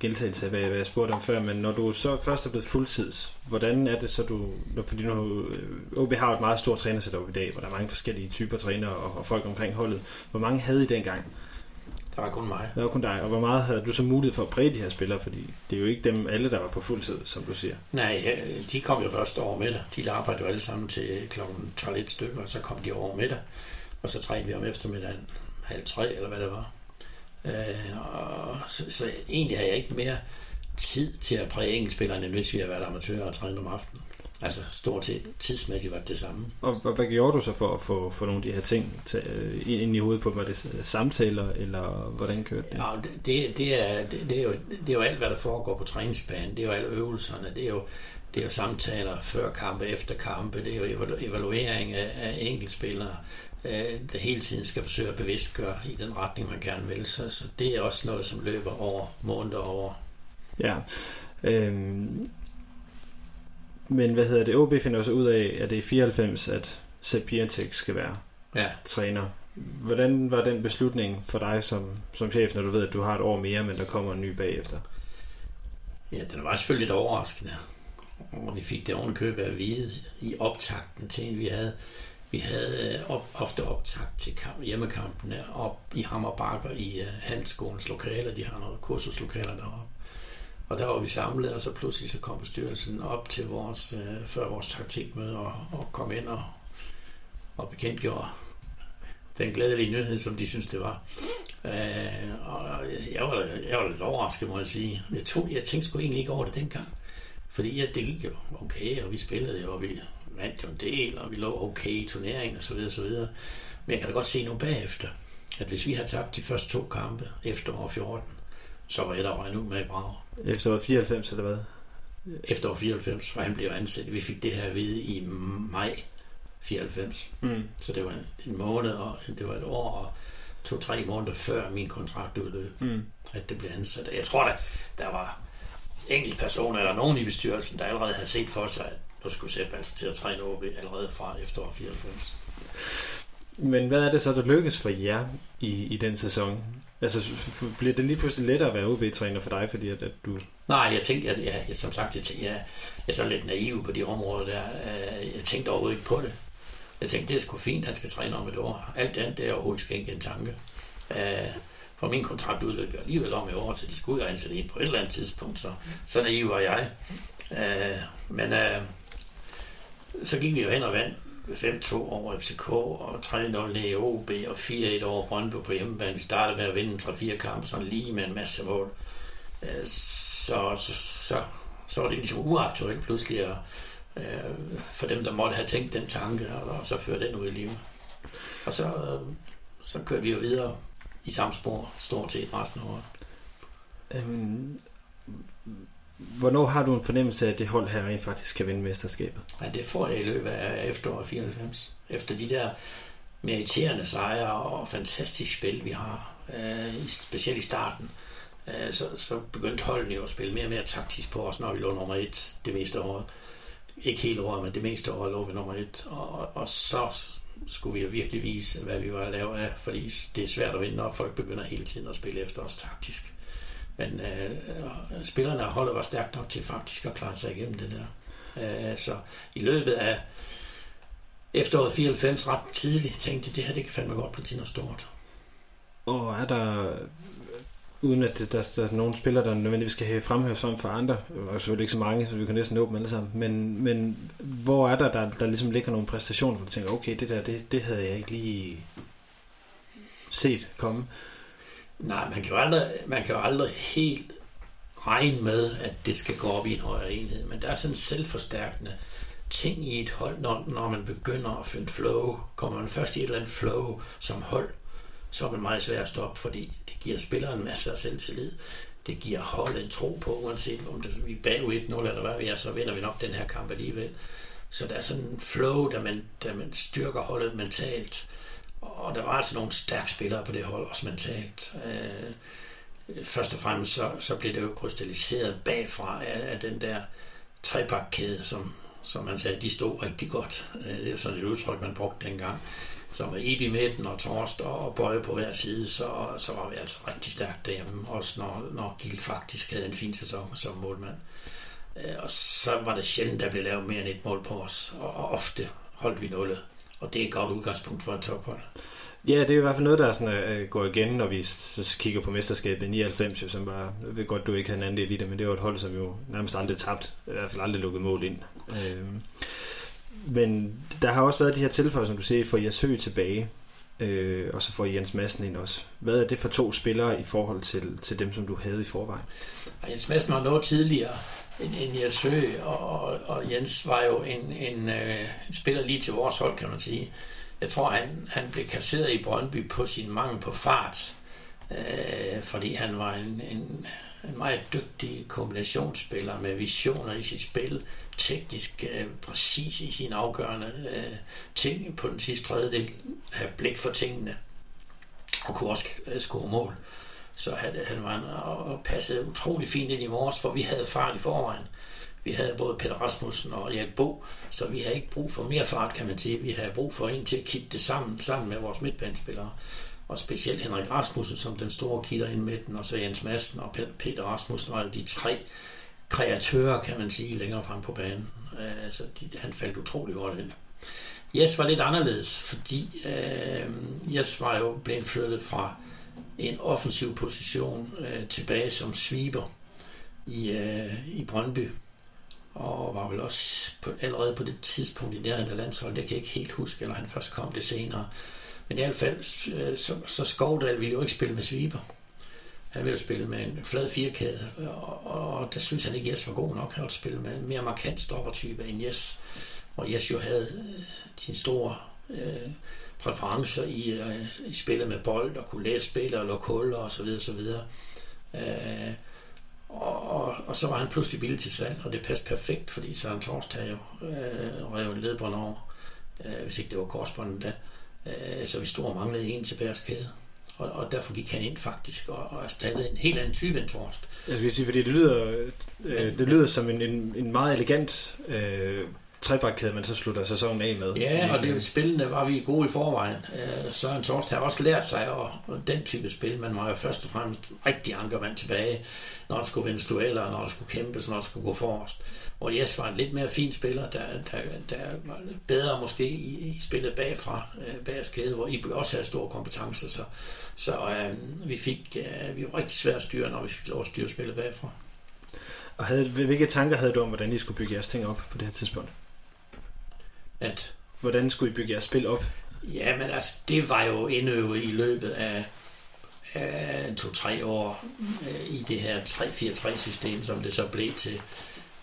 gentagelse af, hvad jeg spurgte om før, men når du så først er blevet fuldtids, hvordan er det så, du... Fordi nu, OB har et meget stort trænersetup i dag, hvor der er mange forskellige typer trænere og folk omkring holdet. Hvor mange havde I dengang? Der var kun mig. Der var kun dig. Og hvor meget havde du så mulighed for at præge de her spillere? Fordi det er jo ikke dem alle, der var på fuld tid, som du siger. Nej, de kom jo første år med dig. De arbejdede jo alle sammen til klokken 12 stykker, og så kom de over med dig. Og så trænede vi om eftermiddagen 2:30, eller hvad det var. Så egentlig havde jeg ikke mere tid til at præge enkeltspillerne, end hvis vi havde været amatører og trænet om aftenen. Altså stort set tidsmæssigt var det det samme. Og hvad gjorde du så for at få nogle af de her ting ind i hovedet på? Var det samtaler, eller hvordan kørte det? Ja, det er jo alt, hvad der foregår på træningsbanen. Det er jo alle øvelserne. Det er jo samtaler før kampe, efter kampe. Det er jo evaluering af enkeltspillere, der hele tiden skal forsøge at bevidstgøre i den retning, man gerne vil. Så det er også noget, som løber over måneder og år. Ja. Men hvad hedder det? AaB finder også ud af, at det er i 94, at Sepp Piatek skal være træner. Hvordan var den beslutning for dig som chef, når du ved, at du har et år mere, men der kommer en ny bagefter? Ja, den var selvfølgelig lidt overraskende. Og vi fik det ovenikøbet at vide i optakten til en, vi havde. Vi havde ofte optakt til hjemmekampene op i Hammerbakker i handelsskolens lokaler. De har nogle kursuslokaler deroppe. Og der var vi samlet, og så pludselig så kom bestyrelsen op til vores 40-års taktikmøde og kom ind og bekendtgjorde den glædelige nyhed, som de synes det var. Og jeg var lidt overrasket, må jeg sige. Jeg tænkte sgu egentlig ikke over det dengang. Fordi jeg delte jo okay, og vi spillede jo, og vi vandt jo en del, og vi lå okay i turneringen osv. Men jeg kan da godt se nu bagefter, at hvis vi har tabt de første 2 kampe efterår 14, så var jeg der over endnu med i Brag. Efterår 94, eller hvad? Efterår 94, for han blev ansat. Vi fik det her at vide i maj 94. Mm. Så det var en måned, og det var et år, og 2-3 måneder før min kontrakt udløb, at det blev ansat. Jeg tror, der var enkelte personer, eller nogen i bestyrelsen, der allerede havde set for sig, at nu skulle Sepp altså til at træne OB allerede fra efterår 94. Men hvad er det så, der lykkes for jer i den sæson? Altså, bliver det lige pludselig lettere at være OB-træner for dig, fordi at du... Nej, jeg tænkte, at jeg som sagt, jeg er sådan lidt naiv på de områder der. Jeg tænkte overhovedet ikke på det. Jeg tænkte, det er sgu fint, at han skal træne om et år. Alt det andet, det er overhovedet skænke en tanke. For min kontrakt udløb jeg alligevel om i år, så de skulle jo ansætte en på et eller andet tidspunkt, så naiv var jeg. Men så gik vi jo hen og vandt 5-2 over FCK, og 3-0 i OB, og 4-1 over Brøndby på hjemmebane. Vi startede med at vinde 3-4 kampe, sådan lige med en masse mål. Så var det ligesom uaktuelt pludselig, og, for dem, der måtte have tænkt den tanke, og så føre den ud i livet. Og så kørte vi jo videre i samme spor, stort set resten af året. Hvornår har du en fornemmelse af, at det hold her rent faktisk kan vinde mesterskabet? Ja, det får jeg i løbet af efteråret 94. Efter de der meriterende sejre og fantastisk spil, vi har, specielt i starten, så begyndte holdene jo at spille mere og mere taktisk på os, når vi lå nummer 1 det meste år. Ikke hele året, men det meste år lå vi nummer 1. Og så skulle vi jo virkelig vise, hvad vi var lavet af, fordi det er svært at vinde, når folk begynder hele tiden at spille efter os taktisk. Men spillerne og holdet var stærkt nok til faktisk at klare sig igennem det der. Så i løbet af efteråret 94 ret tidligt tænkte jeg, det her det kan fandme godt blive til noget stort. Og er der, uden at der er nogle spillere, der nødvendigvis skal have fremhævet som for andre, og selvfølgelig ikke så mange, så vi kan næsten åbne alle sammen, men hvor er der ligesom ligger nogle præstationer, hvor du tænker, okay, det der, det havde jeg ikke lige set komme? Nej, man kan jo aldrig helt regne med, at det skal gå op i en højere enhed, men der er sådan en selvforstærkende ting i et hold, når man begynder at finde flow. Kommer man først i et eller andet flow som hold, så er man meget svær at stoppe, fordi det giver spilleren masser af selvtillid. Det giver holdet en tro på, uanset om vi er bag 1-0 eller hvad vi er, så vinder vi nok den her kamp alligevel. Så der er sådan en flow, der man styrker holdet mentalt. Og der var altså nogle stærke spillere på det hold, også mentalt. Først og fremmest så blev det jo krystalliseret bagfra af den der trepakkæde, som man sagde, de stod rigtig godt. Det er jo sådan et udtryk, man brugte dengang. Så var EB i midten og Thorst og Bøje på hver side, så var vi altså rigtig stærkt derhjemme, også når Gil faktisk havde en fin sæson som målmand. Og så var det sjældent, der blev lavet mere end et mål på os, og ofte holdt vi nullet. Og det er et godt udgangspunkt for et tophold. Ja, det er i hvert fald noget, der sådan, går igen, når vi så kigger på mesterskabet i 99, som var, jeg ved godt, du ikke havde en anden del i det, men det var et hold, som jo nærmest aldrig tabt, i hvert fald aldrig lukket mål ind. Men der har også været de her tilfælde, som du siger, for Jens Høgh tilbage, og så får Jens Madsen ind også. Hvad er det for to spillere i forhold til dem, som du havde i forvejen? Jens Madsen var noget tidligere end Jens Høgh, og Jens var jo en spiller lige til vores hold, kan man sige. Jeg tror, han blev kasseret i Brøndby på sin mangel på fart, fordi han var en meget dygtig kombinationsspiller med visioner i sit spil, teknisk præcis i sine afgørende ting på den sidste tredjedel, have blik for tingene og kunne også score mål. Så han var og passede utrolig fint ind i vores, for vi havde fart i forvejen. Vi havde både Peter Rasmussen og Erik Bo, så vi havde ikke brug for mere fart, kan man sige. Vi havde brug for en til at kitte det sammen med vores midtbanespillere. Og specielt Henrik Rasmussen som den store kitter ind midten, og så Jens Madsen og Peter Rasmussen var jo de tre kreatører, kan man sige, længere frem på banen. Så han faldt utrolig godt ind. Jes var lidt anderledes, fordi Jes var jo blevet flyttet fra en offensiv position tilbage som sweeper i Brøndby. Og var vel også allerede på det tidspunkt i nærheden af landsholdet, det kan jeg ikke helt huske, eller han først kom det senere. Men i hvert fald, så Skovdal ville jo ikke spille med sweeper. Han ville jo spille med en flad firkæde, og der synes han ikke, Jes var god nok. Han ville spille med en mere markant stoppertype end Jes. Og Jes jo havde sine store præferencer i spillet med bold, og kunne læse spillet og lukke huller osv. Og så var han pludselig billig til salg, og det passede perfekt, fordi Søren Thorst havde jo revet ledbånd over, hvis ikke det var korsbåndet da. Så vi stod og manglede en til Bærs kæde, og derfor gik han ind faktisk og erstattede en helt anden type end Thorst. Jeg vil sige, fordi det lyder som en meget elegant trebakkæde, man så slutter sæsonen af med. Ja, og det spillende var vi gode i forvejen. Søren Thorst har også lært sig og den type spil. Man var jo først og fremmest rigtig ankermand tilbage, når der skulle vinde dueller, når der skulle kæmpes, når der skulle gå forrest. Og Jes var en lidt mere fin spiller, der var bedre måske i spillet bagfra, bagskæde, hvor I også havde store kompetencer. Så vi var rigtig svært at styre, når vi fik lov at styre spillet bagfra. Og hvilke tanker havde du om, hvordan I skulle bygge jeres ting op på det her tidspunkt? Hvordan skulle I bygge jeres spil op? Ja, men altså, det var jo indøvet i løbet af 2-3 år i det her 3-4-3-system, som det så blev til,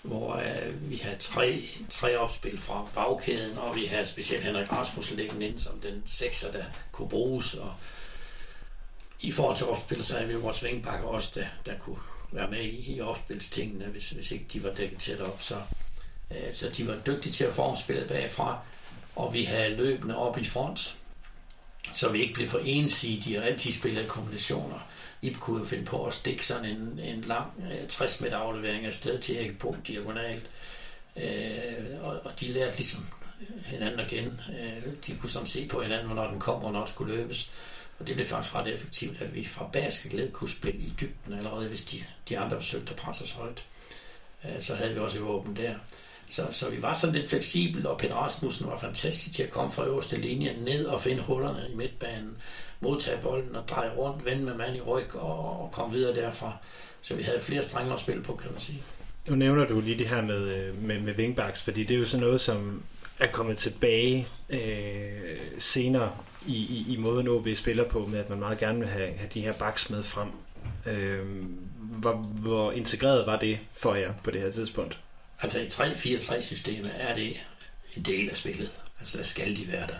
hvor vi havde tre opspil fra bagkæden, og vi havde specielt Henrik Rasmussen liggende ind som den sekser, der kunne bruges, og i forhold til opspil, så havde vi vores vingbakker også, der kunne være med i opspilstingene, hvis ikke de var dækket tæt op, så de var dygtige til at formspille bagfra, og vi havde løbende op i front, så vi ikke blev for ensidige og altid spillede kombinationer. I kunne jo finde på at stikke sådan en lang 60 meter aflevering afsted til Erik Bo diagonalt, og de lærte ligesom hinanden at kende. De kunne sådan se på hinanden, hvornår den kom, og når den skulle løbes. Og det blev faktisk ret effektivt, at vi fra basketled kunne spille i dybden allerede, hvis de andre forsøgte at presse os højt. Så havde vi også et våben der. Så vi var sådan lidt fleksible, og Peter Rasmussen var fantastisk til at komme fra øverste linje ned og finde hullerne i midtbanen, modtage bolden og dreje rundt, vende med mand i ryg og komme videre derfra. Så vi havde flere strenge at spille på, kan man sige. Nu nævner du lige det her med wingbacks, fordi det er jo sådan noget, som er kommet tilbage senere i måden OB spiller på, med at man meget gerne vil have de her backs med frem. Hvor integreret var det for jer på det her tidspunkt? Altså i 3-4-3-systemet er det en del af spillet. Altså der skal de være der.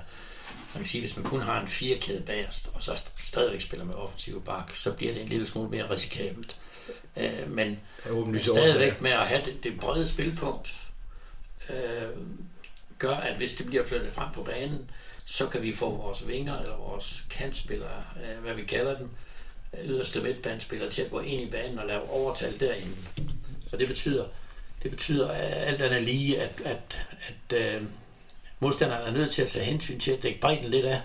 Man kan sige, hvis man kun har en firkæde bagerst, og så stadigvæk spiller med offensive bak, så bliver det en lille smule mere risikabelt. Men stadigvæk med at have det brede spilpunkt, gør, at hvis det bliver flyttet frem på banen, så kan vi få vores vinger eller vores kantspillere, hvad vi kalder dem, yderste midtbanespillere til at gå ind i banen og lave overtal derinde. Så det betyder alt andet lige, at modstanderne er nødt til at tage hensyn til at dække bredden lidt af,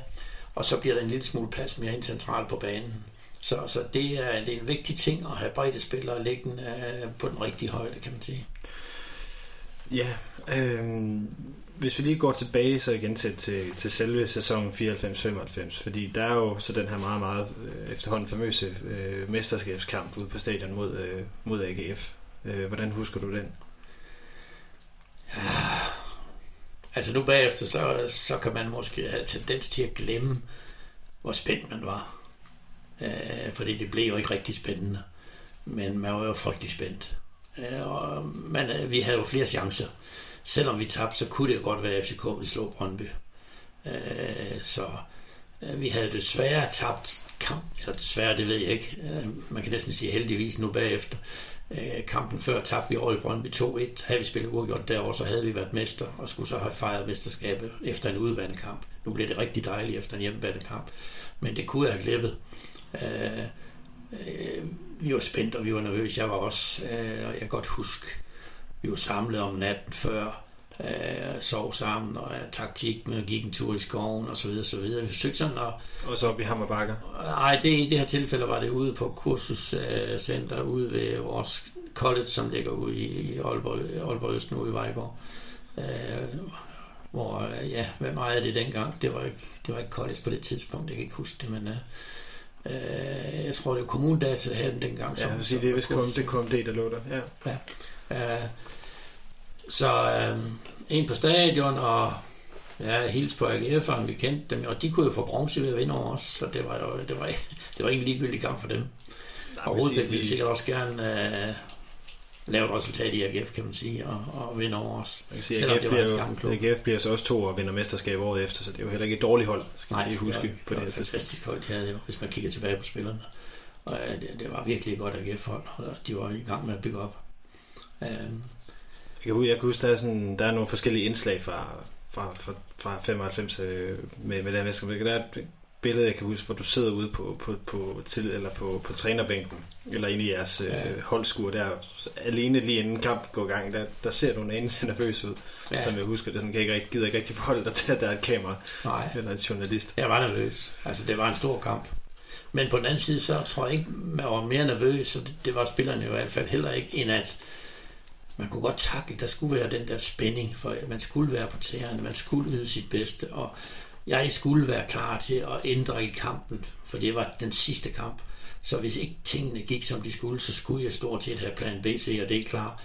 og så bliver der en lille smule plads mere ind centralt på banen. Så det er en vigtig ting at have breddespillere liggende på den rigtige højde, kan man sige. Ja, hvis vi lige går tilbage så igen til selve sæsonen 94-95, fordi der er jo så den her meget, meget efterhånden famøse mesterskabskamp ude på stadion mod AGF. Hvordan husker du den? Ja, altså nu bagefter, så kan man måske have tendens til at glemme, hvor spændt man var. Fordi det blev jo ikke rigtig spændende. Men man var jo frygtelig spændt. Vi havde jo flere chancer. Selvom vi tabte, så kunne det jo godt være, at FCK ville slå Brøndby. Så vi havde desværre tabt kamp, eller desværre, det ved jeg ikke. Man kan næsten sige heldigvis nu bagefter. Kampen før tabte vi over i Brøndby 2-1. Havde vi spillet uafgjort derovre, så havde vi været mester og skulle så have fejret mesterskabet efter en udebanekamp. Nu blev det rigtig dejligt efter en hjemmebanekamp. Men det kunne jeg have glippet. Vi var spændt, og vi var nervøse. Jeg var også, og jeg kan godt huske, vi var samlet om natten før, sov sammen, og taktik med at gik en tur i skoven, og så videre, så videre. Vi forsøgte sådan at... Og så op i Hammerbakker? Nej, i det her tilfælde var det ude på kursuscenter, ude ved vores college, som ligger ude i Aalborg Østen, ude i Vejgaard. Hvor, ja, hvad meget af det dengang? Det var ikke college på det tidspunkt, jeg kan ikke huske det, men... jeg tror, det var kommunedata, der havde den dengang. Ja, så det er vist KMD, der lå der. Ja. Så en på stadion, og ja, hils på AGF'eren, vi kendte dem, og de kunne jo få bronze ved at vinde over os, så det var ikke en ligegyldig kamp for dem. Og Rødbæk ville sikkert også gerne lave et resultat i AGF, kan man sige, og vinde over os. Sige, selvom det var en skamklub. AGF bliver så også 2 og vinder mesterskab året efter, så det er jo heller ikke et dårligt hold, skal man lige huske. Det var et fantastisk hold, de havde jo, hvis man kigger tilbage på spillerne. Og det var virkelig et godt AGF-hold, og de var i gang med at bygge op. Jeg kan huske, der er nogle forskellige indslag fra 95 med det her mesterskab. Der er et billede, jeg kan huske, hvor du sidder ude på trænerbænken, eller inde i jeres holdskur der, alene lige inden kamp går i gang, der ser du en anelse nervøs ud, som jeg husker det. Sådan, gider ikke rigtig forholde dig til, at der er et kamera. Nej. Eller en journalist. Jeg var nervøs. Altså, det var en stor kamp. Men på den anden side, så tror jeg ikke, man var mere nervøs, og det var spillerne jo i hvert fald heller ikke, end at man kunne godt takle, der skulle være den der spænding, for man skulle være på tæerne, man skulle yde sit bedste, og jeg skulle være klar til at ændre i kampen, for det var den sidste kamp. Så hvis ikke tingene gik, som de skulle, så skulle jeg stort set have plan B, C og D klar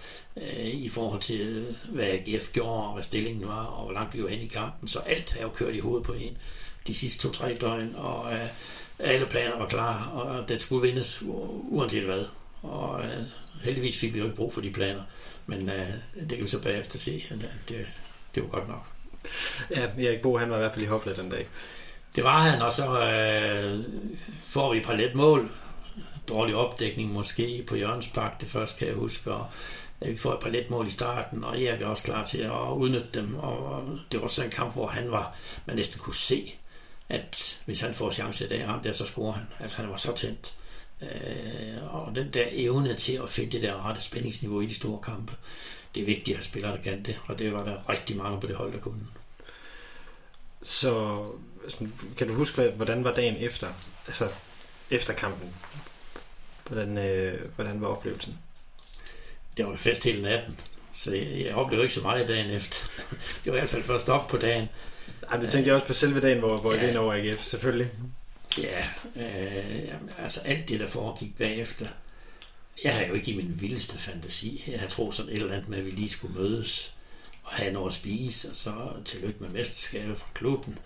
i forhold til, hvad AGF gjorde, og hvad stillingen var, og hvor langt vi var hen i kampen. Så alt havde jo kørt i hovedet på en de sidste 2-3 døgn, og alle planer var klar, og den skulle vindes uanset hvad. Og heldigvis fik vi jo ikke brug for de planer, men det kan vi så bagefter se, at det var godt nok. Ja, Erik Bo, han var i hvert fald i hoplet den dag. Det var han, og så får vi et par let mål. Dårlig opdækning måske på Jørgens Park, det første kan jeg huske, og vi får et par let mål i starten, og Erik er også klar til at udnytte dem, og det var også en kamp, hvor man næsten kunne se, at hvis han får chance i dag, så scorer han. Altså, han var så tændt. Og den der evne til at finde det der rette spændingsniveau i de store kampe, det er vigtigt at spillere, der kan det, og det var der rigtig mange på det hold, der kunne. Så kan du huske, hvordan var dagen efter, altså efter kampen? Hvordan var oplevelsen? Det var jo fest hele natten, så jeg oplevede ikke så meget dagen efter. Det var i hvert fald først op på dagen. Ej, det tænkte jeg også på selve dagen, hvor jeg over AGF, selvfølgelig. Ja, altså alt det, der foregik bagefter. Jeg havde jo ikke i min vildeste fantasi. Jeg havde troet sådan et eller andet med, at vi lige skulle mødes og have noget at spise, og så tillykke med mesterskabet fra klubben.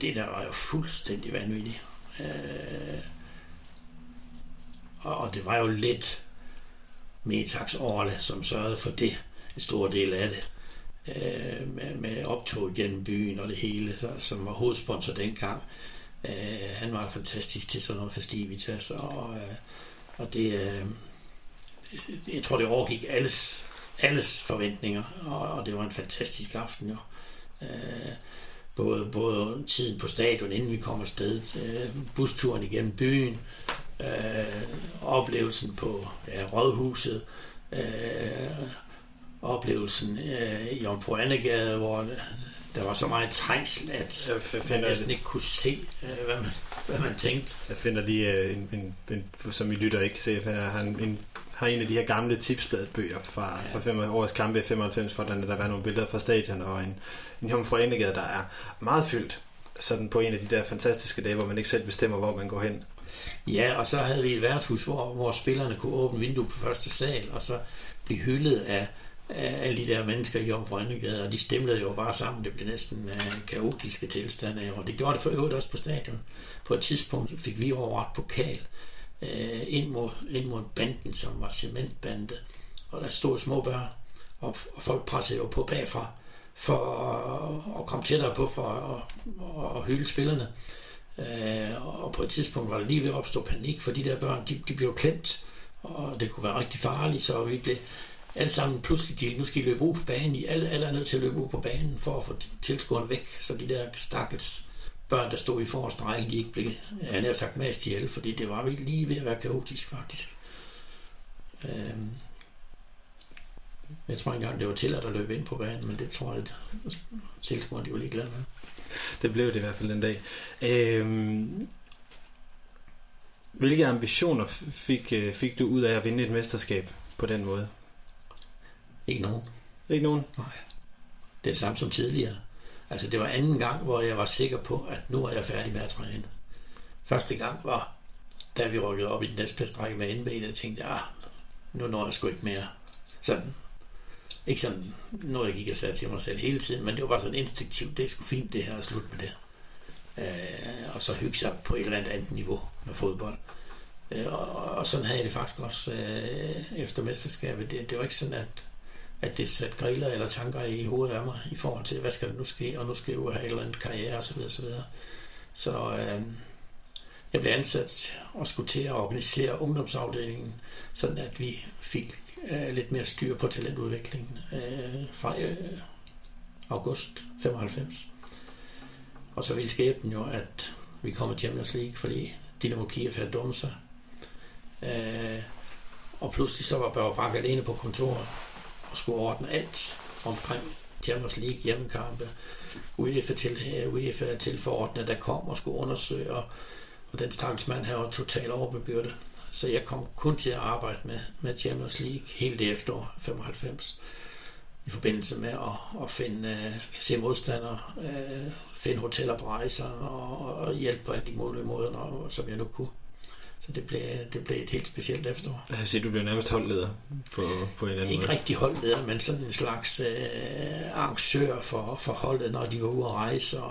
Det der var jo fuldstændig vanvittigt. Og det var jo lidt Metax Orle, som sørgede for det, en stor del af det. Med optog gennem byen og det hele, som var hovedsponsor dengang. Han var fantastisk til sådan noget festivitas, og det, jeg tror det overgik alles forventninger, og det var en fantastisk aften jo. Både tiden på stadion, inden vi kom afsted, busturen igennem byen, oplevelsen på Rådhuset, oplevelsen i Jomfru Annegade, hvor der var så meget trængsel, at jeg næsten ikke kunne se, hvad man tænkte. Jeg finder lige, som I lytter ikke kan se, jeg finder, han har en af de her gamle tipsbladbøger fra årets kampe i 95, hvor der netop er nogle billeder fra stadion og en jomfru Anegade, der er meget fyldt sådan på en af de der fantastiske dage, hvor man ikke selv bestemmer, hvor man går hen. Ja, og så havde vi et værtshus, hvor spillerne kunne åbne vinduet på første sal, og så blive hyldet af alle de der mennesker i Jomfru Anegade, og de stemlede jo bare sammen. Det blev næsten kaotiske tilstande, og det gjorde det for øvrigt også på stadion. På et tidspunkt fik vi over et pokal ind mod banden, som var cementbande, og der stod små børn, og folk pressede jo på bagfra, for at komme tættere på, for at hylde spillerne. Og på et tidspunkt var der lige ved at opstå panik, for de der børn, de blev klemt, og det kunne være rigtig farligt, så vi blev alle sammen pludselig, nu skal I løbe ud på banen, alle er nødt til at løbe ud på banen, for at få tilskuerne væk, så de der stakkels børn, der stod i forreste række, de ikke blev, jeg nær sagt, mast ihjel, fordi det var virkelig lige ved at være kaotisk, faktisk. Jeg tror engang, det var tilladt at løbe ind på banen, men det tror jeg, at tilskuerne, de var lige glade med. Det blev det i hvert fald den dag. Hvilke ambitioner fik du ud af at vinde et mesterskab på den måde? Ikke nogen. Ikke nogen? Nej. Det er samme som tidligere. Altså det var anden gang, hvor jeg var sikker på, at nu er jeg færdig med at træne. Første gang var, da vi rykkede op i den næstpladsrække med NB, og jeg tænkte, nu når jeg sgu ikke mere. Sådan. Ikke sådan noget, jeg gik og sagde til mig selv hele tiden, men det var bare sådan instinktivt, det er sgu fint det her og slut med det. Og så hygge sig på et eller andet niveau med fodbold. Og sådan havde jeg det faktisk også efter mesterskabet. Det var ikke sådan, at det satte griller eller tanker i hovedet af mig i forhold til, hvad skal der nu ske, og nu skal jeg jo have et eller andet karriere osv. Så jeg blev ansat og skulle til at organisere ungdomsafdelingen, sådan at vi fik lidt mere styr på talentudviklingen fra august 95. Og så ville skæbnen jo, at vi kom i Champions League, fordi Dinamo Kiev havde dummet sig. Og pludselig så var Børge Bak alene på kontoret og skulle ordne alt omkring Champions League, hjemmekampe, UEFA til forordnet, der kom og skulle undersøge, og den stakkels mand her var totalt overbebyrdet. Så jeg kom kun til at arbejde med Champions League hele det efterår 95 i forbindelse med at se modstandere, finde hoteller på rejser og hjælpe på alle de mål i måden, som jeg nu kunne. Så det blev et helt specielt efterår. Jeg siger, du blev nærmest holdleder på en eller anden måde. Ikke rigtig holdleder, men sådan en slags arrangør for holdet, når de var ude at rejse,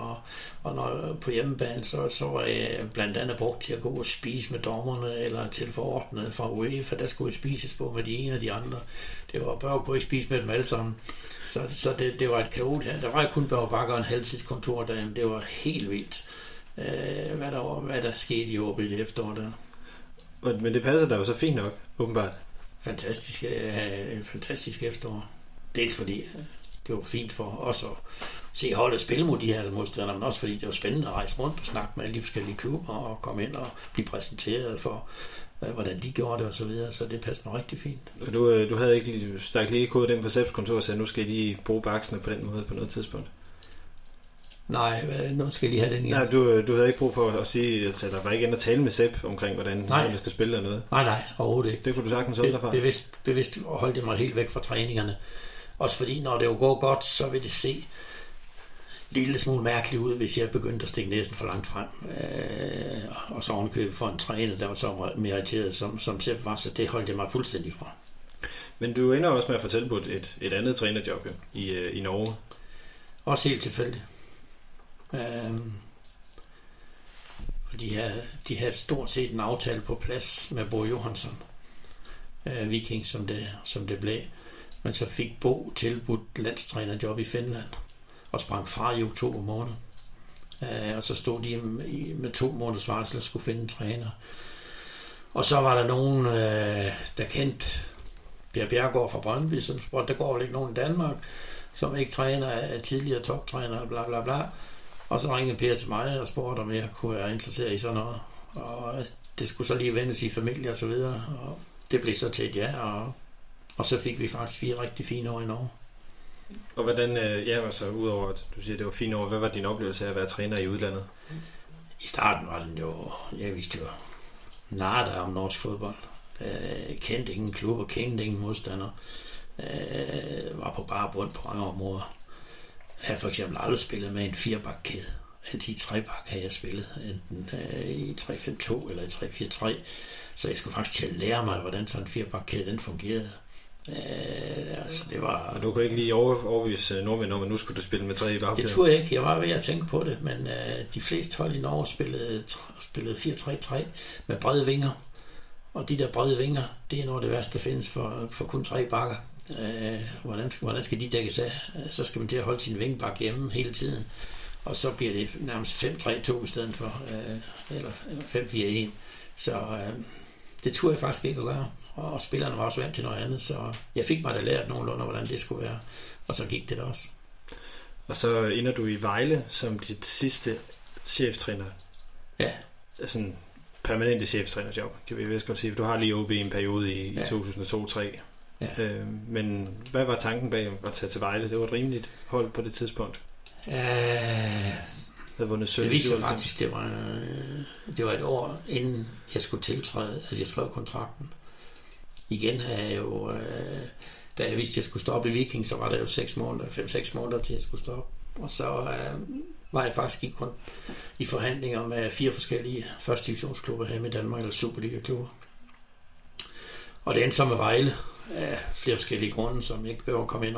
og når på hjemmebane, så var jeg blandt andet brugt til at gå og spise med dommerne, eller til forordnede fra UEFA, der skulle spises på med de ene og de andre. Det var Børge kunne ikke spise med dem alle sammen. Så det var et kaot her. Der var kun Børge Bakker og en halvtidskontor derinde. Det var helt vildt, hvad der skete i OB i efteråret der. Men det passer da jo så fint nok, åbenbart. Fantastisk efterår. Dels fordi det var fint for os at se holdet spille mod de her modstandere, men også fordi det var spændende at rejse rundt og snakke med alle de forskellige klubber og komme ind og blive præsenteret for, hvordan de gjorde det og så videre, så det passede mig rigtig fint. Og du havde ikke stak lige kodet dem på Seps kontor og sagde, nu skal I lige bruge baksene på den måde på noget tidspunkt? Nej, nu skal jeg lige have den igen. Nej, du havde ikke brug for at sige, at der var ikke andet at tale med Sepp omkring, hvordan man skal spille eller noget. Nej, overhovedet ikke. Det kunne du sagtens holde derfra. Bevidst holdt det mig helt væk fra træningerne. Også fordi, når det jo går godt, så vil det se lille smule mærkeligt ud, hvis jeg begyndte at stikke næsen for langt frem. Og så ovenkøbet for en træner, der var så meriteret, som Sepp var, så det holdt det mig fuldstændig fra. Men du ender også med at få tilbudt et andet trænerjob i Norge. Også helt tilfældigt. De havde stort set en aftale på plads med Bo Johansson, Viking som det blev, men så fik Bo tilbudt landstrænerjob i Finland og sprang fra i oktober måned, og så stod de med 2 måneders varsel og skulle finde en træner, og så var der nogen der kendte Per Bjerregaard fra Brøndby, som der går ikke nogen i Danmark, som ikke træner, er tidligere toptræner, bla bla bla. Og så ringede Per til mig og spurgte, om jeg kunne være interesseret i sådan noget. Og det skulle så lige vendes i familie og så videre. Og det blev så til et ja, og så fik vi faktisk 4 rigtig fine år i Norge. Og hvordan, så udover at du siger, at det var fine år, hvad var din oplevelse af at være træner i udlandet? I starten var den jo, jeg vidste jo nada om norsk fodbold. kendte ingen klubber, kendte ingen modstandere, var på bare bund på mange områder. Jeg har for eksempel aldrig spillet med en 4-bakkæde. Altid 3-bak har jeg spillet, enten i 3-5-2 eller i 3-4-3. Så jeg skulle faktisk til at lære mig, hvordan sådan en 4-bakkæde den fungerede. Altså det var... Du kunne ikke lige overbevise nordmænd om, at nu skulle du spille med 3-bak? Det tror jeg ikke. Jeg var ved at tænke på det, men de fleste hold i Norge spillede 4-3-3 med brede vinger. Og de der brede vinger, det er noget af det værste, der findes for kun 3 bakker. Hvordan skal de dækkes af? Så skal man til at holde sin vingebakke hjemme hele tiden. Og så bliver det nærmest 5-3-2 i stedet for, eller 5-4-1. Så det turde jeg faktisk ikke at gøre. Og spillerne var også vant til noget andet, så jeg fik mig da lært nogenlunde, hvordan det skulle være. Og så gik det da også. Og så ender du i Vejle som dit sidste cheftræner. Ja. Sådan permanente cheftrænerjob, kan vi vist godt sige. Du har lige OB en periode i 2002-2003. Ja. Men hvad var tanken bag at tage til Vejle? Det var et rimeligt hold på det tidspunkt. Det viste faktisk, det var et år inden jeg skulle tiltræde, at jeg skrev kontrakten. Igen havde jeg jo, da jeg vidste, at jeg skulle stoppe i Viking, så var der jo 5-6 måneder til, at jeg skulle stoppe. Og så var jeg faktisk i forhandlinger med 4 forskellige første divisionsklubber her i Danmark, eller Superliga-klubber. Og det endte så med Vejle af flere forskellige grunde, som jeg ikke behøver at komme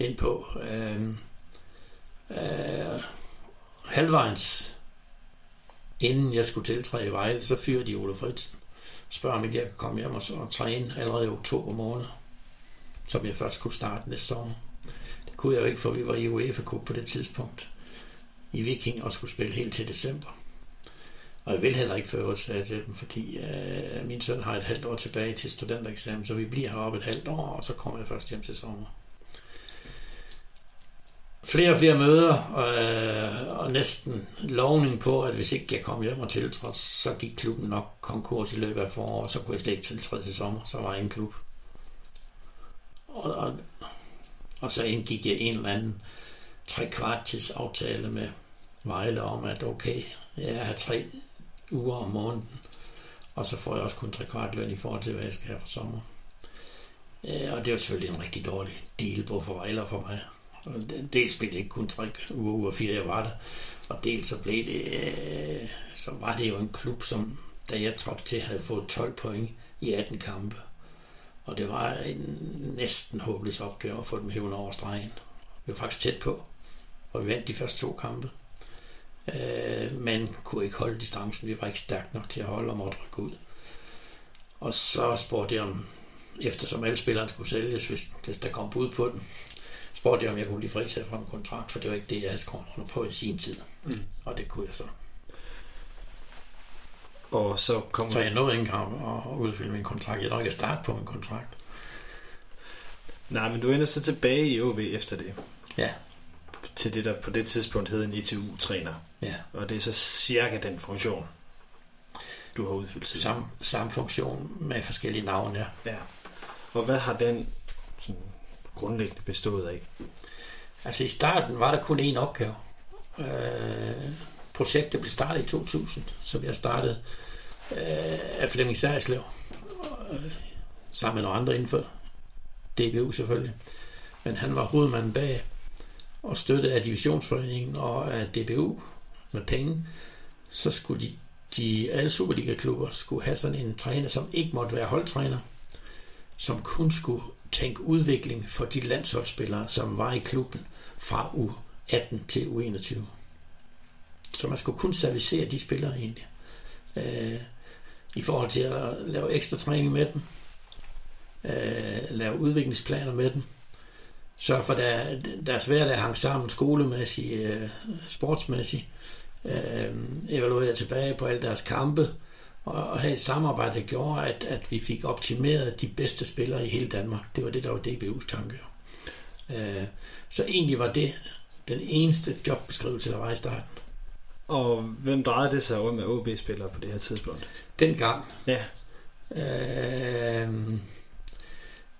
ind på. Halvvejs inden jeg skulle tiltræde i Vejle, så fyrede de Ole Fritzen, spørger om jeg kan komme hjem og træne allerede i oktober måned, som jeg først kunne starte næste sommer. Det kunne jeg jo ikke, for vi var i UEFA Cup på det tidspunkt i Viking og skulle spille helt til december, og jeg vil heller ikke føre sig til dem, fordi min søn har et halvt år tilbage til studentereksamen, så vi bliver heroppe et halvt år, og så kommer jeg først hjem til sommer. Flere og flere møder, og næsten lovning på, at hvis ikke jeg kom hjem og tiltrådte, så gik klubben nok konkurs i løbet af foråret, og så kunne jeg slet ikke tiltræde til sommer, så var jeg ingen klub. Og så indgik jeg en eller anden 3/4-tids aftale med Vejle om, at okay, jeg har 3 uger om måneden, og så får jeg også kun 3/4 løn i forhold til, hvad jeg skal have for sommer. Og det var selvfølgelig en rigtig dårlig deal både for Vejle og for mig. Dels blev det ikke kun 3 uger, 4 jeg var der, og dels så var det jo en klub, som da jeg trådte til, havde fået 12 point i 18 kampe, og det var en næsten håbløs opgave at få dem hævende over stregen. Vi var faktisk tæt på, og vi vandt de første 2 kampe, men kunne ikke holde distancen, vi var ikke stærkt nok til at holde og måtte rykke ud. Og så spurgte jeg om, eftersom alle spillerne skulle sælges, hvis der kom bud på den, spurgte jeg, om jeg kunne lige fritage fra en kontrakt, for det var ikke det, jeg havde skrevet under på i sin tid. Mm. Og det kunne jeg så. Og så jeg nåede ikke engang at udfylde min kontrakt. Jeg nåede ikke at starte på min kontrakt. Nej, men du ender så tilbage i AaB efter det. Ja. Til det, der på det tidspunkt hed en ITU-træner. Ja. Og det er så cirka den funktion, du har udfyldt til. Samme funktion med forskellige navne, ja. Og hvad har den... sådan, grundlæggende bestået af? Altså i starten var der kun én opgave. Projektet blev startet i 2000, som jeg startede af Flemming Særslev, sammen med nogle andre inden for DBU selvfølgelig. Men han var hovedmanden bag og støttet af Divisionsforeningen og af DBU med penge. Så skulle alle Superliga-klubber skulle have sådan en træner, som ikke måtte være holdtræner, som kun skulle tænke udvikling for de landsholdsspillere, som var i klubben fra U18 til U21. Så man skulle kun servicere de spillere egentlig, i forhold til at lave ekstra træning med dem, lave udviklingsplaner med dem, sørge for deres hverdag hang sammen skolemæssigt, sportsmæssigt, evaluere tilbage på alle deres kampe, og have et samarbejde, der gjorde, at vi fik optimeret de bedste spillere i hele Danmark. Det var det, der var DBU's tanke. Så egentlig var det den eneste jobbeskrivelse, der var i starten. Og hvem drejede det sig over med AaB-spillere på det her tidspunkt? Dengang? Ja.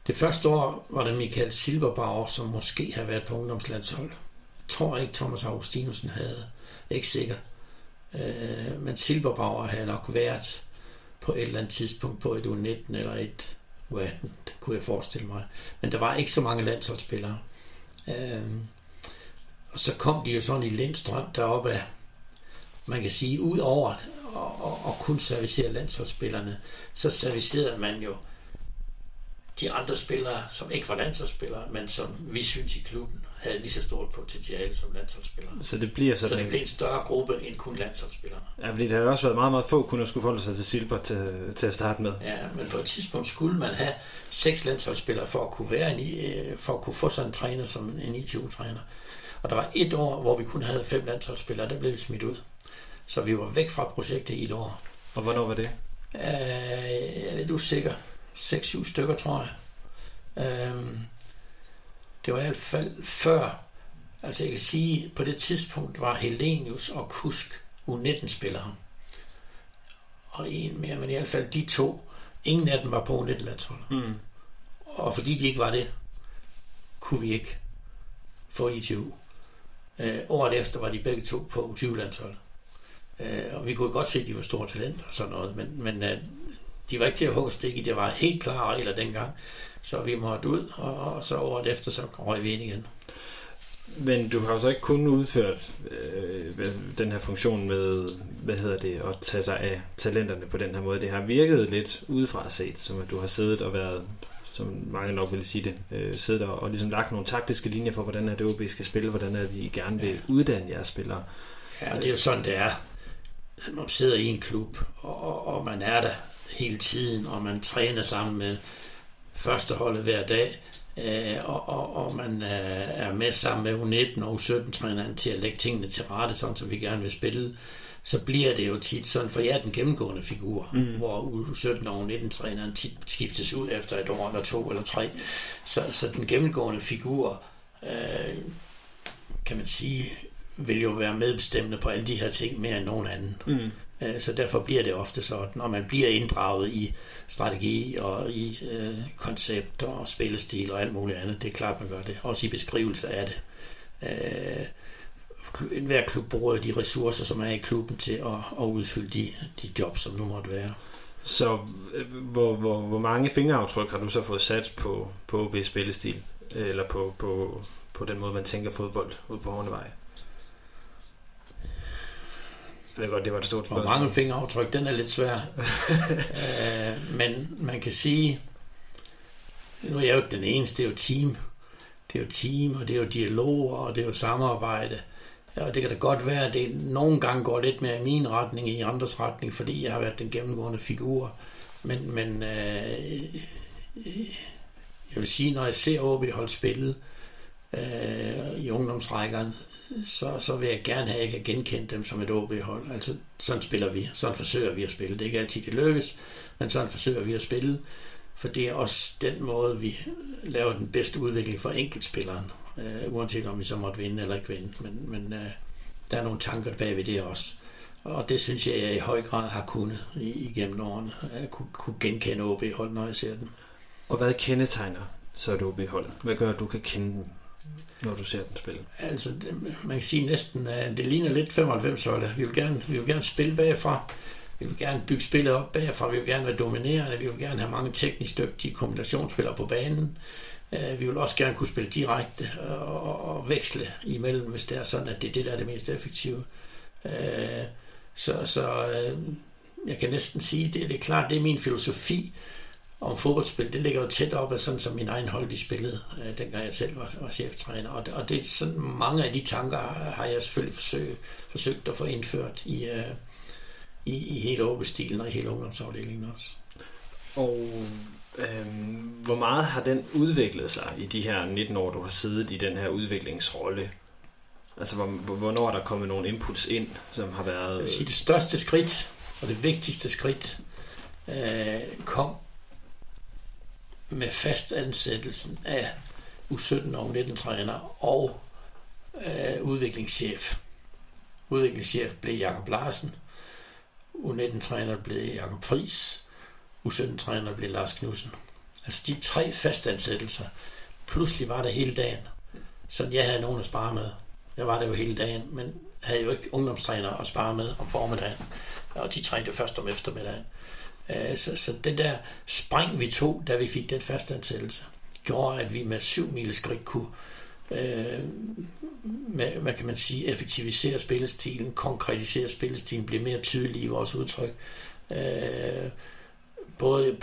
Det første år var det Michael Silberbauer, som måske havde været på ungdomslandshold. Jeg tror ikke, Thomas Augustinussen havde. Ikke sikker. Men Silberbauer havde nok været på et eller andet tidspunkt på et U19 eller et U18, det kunne jeg forestille mig. Men der var ikke så mange landsholdsspillere. Og så kom de jo sådan i Lindstrøm deroppe af, man kan sige, ud over at kun servicere landsholdsspillerne, så servicerede man jo de andre spillere, som ikke var landsholdsspillere, men som vi synes i klubben havde lige så stort potentiale som landsholdsspillere. Så det bliver sådan, så det blev en større gruppe end kun landsholdsspillere. Ja, fordi det har også været meget, meget få kunder skulle forholde sig til Silber til at starte med. Ja, men på et tidspunkt skulle man have 6 landsholdsspillere for at kunne få sådan en træner som en ITU-træner. Og der var et år, hvor vi kun havde 5 landsholdsspillere, der blev vi smidt ud. Så vi var væk fra projektet i et år. Og hvornår var det? Jeg er lidt usikker. 6-7 stykker, tror jeg. Det var i hvert fald før. Altså jeg kan sige, på det tidspunkt var Helenius og Kusk U19-spillere. Og en mere, men i hvert fald de to. Ingen af dem var på U19-landsholdet. Mm. Og fordi de ikke var det, kunne vi ikke få ITU. Året efter var de begge to på U20-landsholdet. Og vi kunne godt se, at de var store talenter og sådan noget, men de var ikke til at hugge stik i. Det var helt klare regler dengang, så vi måtte ud, og så året efter så røg vi ind igen. Men du har jo så ikke kun udført den her funktion med, at tage sig af talenterne på den her måde. Det har virket lidt udefra set, som at du har siddet og været, som mange nok vil sige det, siddet og ligesom lagt nogle taktiske linjer for, hvordan er det OB skal spille, hvordan er vi gerne vil uddanne jeres spillere. Ja, det er jo sådan, det er. Man sidder i en klub, og man er der hele tiden, og man træner sammen med førsteholdet hver dag, og man er med sammen med U19 og U17-træneren til at lægge tingene til rette, sådan som vi gerne vil spille. Så bliver det jo tit sådan, for jeg er den gennemgående figur, hvor U17 og U19-træneren tit skiftes ud efter et år, eller 2 eller 3. Så den gennemgående figur, kan man sige, vil jo være medbestemmende på alle de her ting mere end nogen anden. Mm. Så derfor bliver det ofte sådan, når man bliver inddraget i strategi og i koncept og spillestil og alt muligt andet. Det er klart, man gør det. Også i beskrivelser af det. Hver klub bruger de ressourcer, som er i klubben til at udfylde de job, som nu måtte være. Så hvor mange fingeraftryk har du så fået sat på OB's spillestil? Eller på den måde, man tænker fodbold ud på Hornevej? Det var et stort spørgsmål. Hvor mange fingeraftryk, den er lidt svær. Men man kan sige, nu er jeg jo ikke den eneste, det er jo team. Det er jo team, og det er jo dialoger, og det er jo samarbejde. Og det kan da godt være, at det nogle gange går lidt mere i min retning, i andres retning, fordi jeg har været den gennemgående figur. Men jeg vil sige, når jeg ser AaB holde spillet i ungdomsrækkerne, så vil jeg gerne have, at jeg kan genkende dem som et OB-hold. Altså, sådan spiller vi. Sådan forsøger vi at spille. Det er ikke altid, det lykkes, men sådan forsøger vi at spille. For det er også den måde, vi laver den bedste udvikling for enkeltspilleren. Uanset om vi så måtte vinde eller ikke vinde. Men der er nogle tanker bag ved det også. Og det synes jeg i høj grad har kunnet igennem årene. Jeg kunne genkende OB-hold, når jeg ser dem. Og hvad kendetegner så et OB-hold? Hvad gør, at du kan kende dem, når du ser den spille? Altså, man kan sige næsten, det ligner lidt 95-holdet. Vi vil gerne spille bagfra. Vi vil gerne bygge spillet op bagfra. Vi vil gerne være dominerende. Vi vil gerne have mange teknisk dygtige kombinationsspillere på banen. Vi vil også gerne kunne spille direkte og veksle imellem, hvis det er sådan, at det er det, der er det mest effektive. Så jeg kan næsten sige, det er klart, det er min filosofi om fodboldspil. Det ligger jo tæt op af sådan, som min egen hold, de spillede, dengang jeg selv var cheftræner. Og det er sådan, mange af de tanker har jeg selvfølgelig forsøgt at få indført i hele AaB-stilen og i hele ungdomsafdelingen også. Og hvor meget har den udviklet sig i de her 19 år, du har siddet i den her udviklingsrolle? Altså, hvornår er der kommet nogle inputs ind, som har været... Jeg vil sige, det største skridt og det vigtigste skridt kom med fastansættelsen af U17 og U19-træner og udviklingschef. Udviklingschef blev Jakob Larsen, U19-træner blev Jakob Friis, U17-træner blev Lars Knudsen. Altså de 3 fastansættelser. Pludselig var det hele dagen, så jeg havde nogen at spare med. Jeg var der jo hele dagen, men havde jo ikke ungdomstræner at spare med om formiddagen, og de trænede først om eftermiddagen. Så det der spring, vi tog, da vi fik den fastansættelse, gjorde, at vi med 7 mileskridt kunne hvad kan man sige, effektivisere spillestilen, konkretisere spillestilen, blive mere tydelig i vores udtryk. Både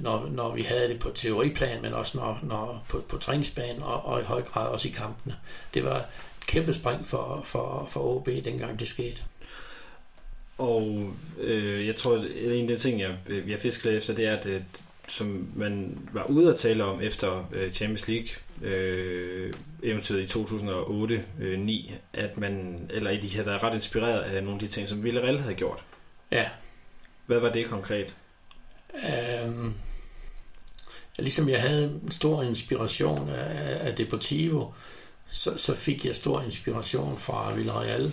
når vi havde det på teoriplan, men også når på træningsbanen og i høj grad også i kampene. Det var et kæmpe spring for OB dengang det skete. Og jeg tror, at en af de ting, jeg fiskede efter, det er, at som man var ude at tale om efter Champions League eventuelt i 2008-9, at man, eller de havde været ret inspireret af nogle af de ting, som Villarreal havde gjort. Ja. Hvad var det konkret? Ligesom jeg havde en stor inspiration af Deportivo, så fik jeg stor inspiration fra Villarreal.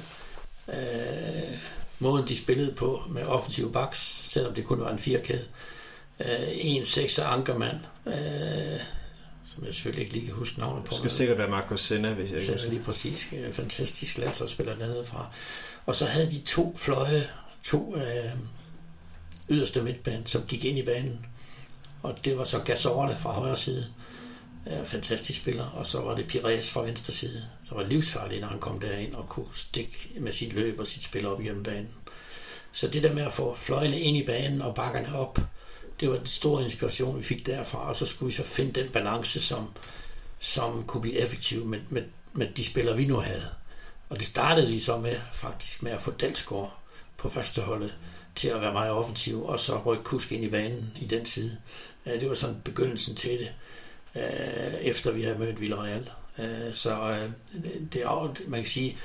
Måden de spillede på med offensive backs, selvom det kun var en firkæde. En sekser ankermand, som jeg selvfølgelig ikke lige kan huske navnet på. Det skal sikkert være Marcos Senna, hvis jeg ikke lige præcis. Fantastisk landsholdsspiller dernede fra. Og så havde de to fløje, to yderste midtbane, som gik ind i banen. Og det var så Gazzorla fra højre side. Fantastisk spiller. Og så var det Pires fra venstre side. Så var det livsfarligt, når han kom derind og kunne stikke med sit løb og sit spil op igennem banen. Så det der med at få fløjene ind i banen og bakkerne op, det var den store inspiration, vi fik derfra. Og så skulle vi så finde den balance, som kunne blive effektiv med de spillere, vi nu havde. Og det startede vi så med faktisk med at få Dalsgaard på førsteholdet til at være meget offensiv, og så rykke Kusk ind i banen i den side. Det var sådan begyndelsen til det, efter vi havde mødt Villarreal. Så det er, man kan sige,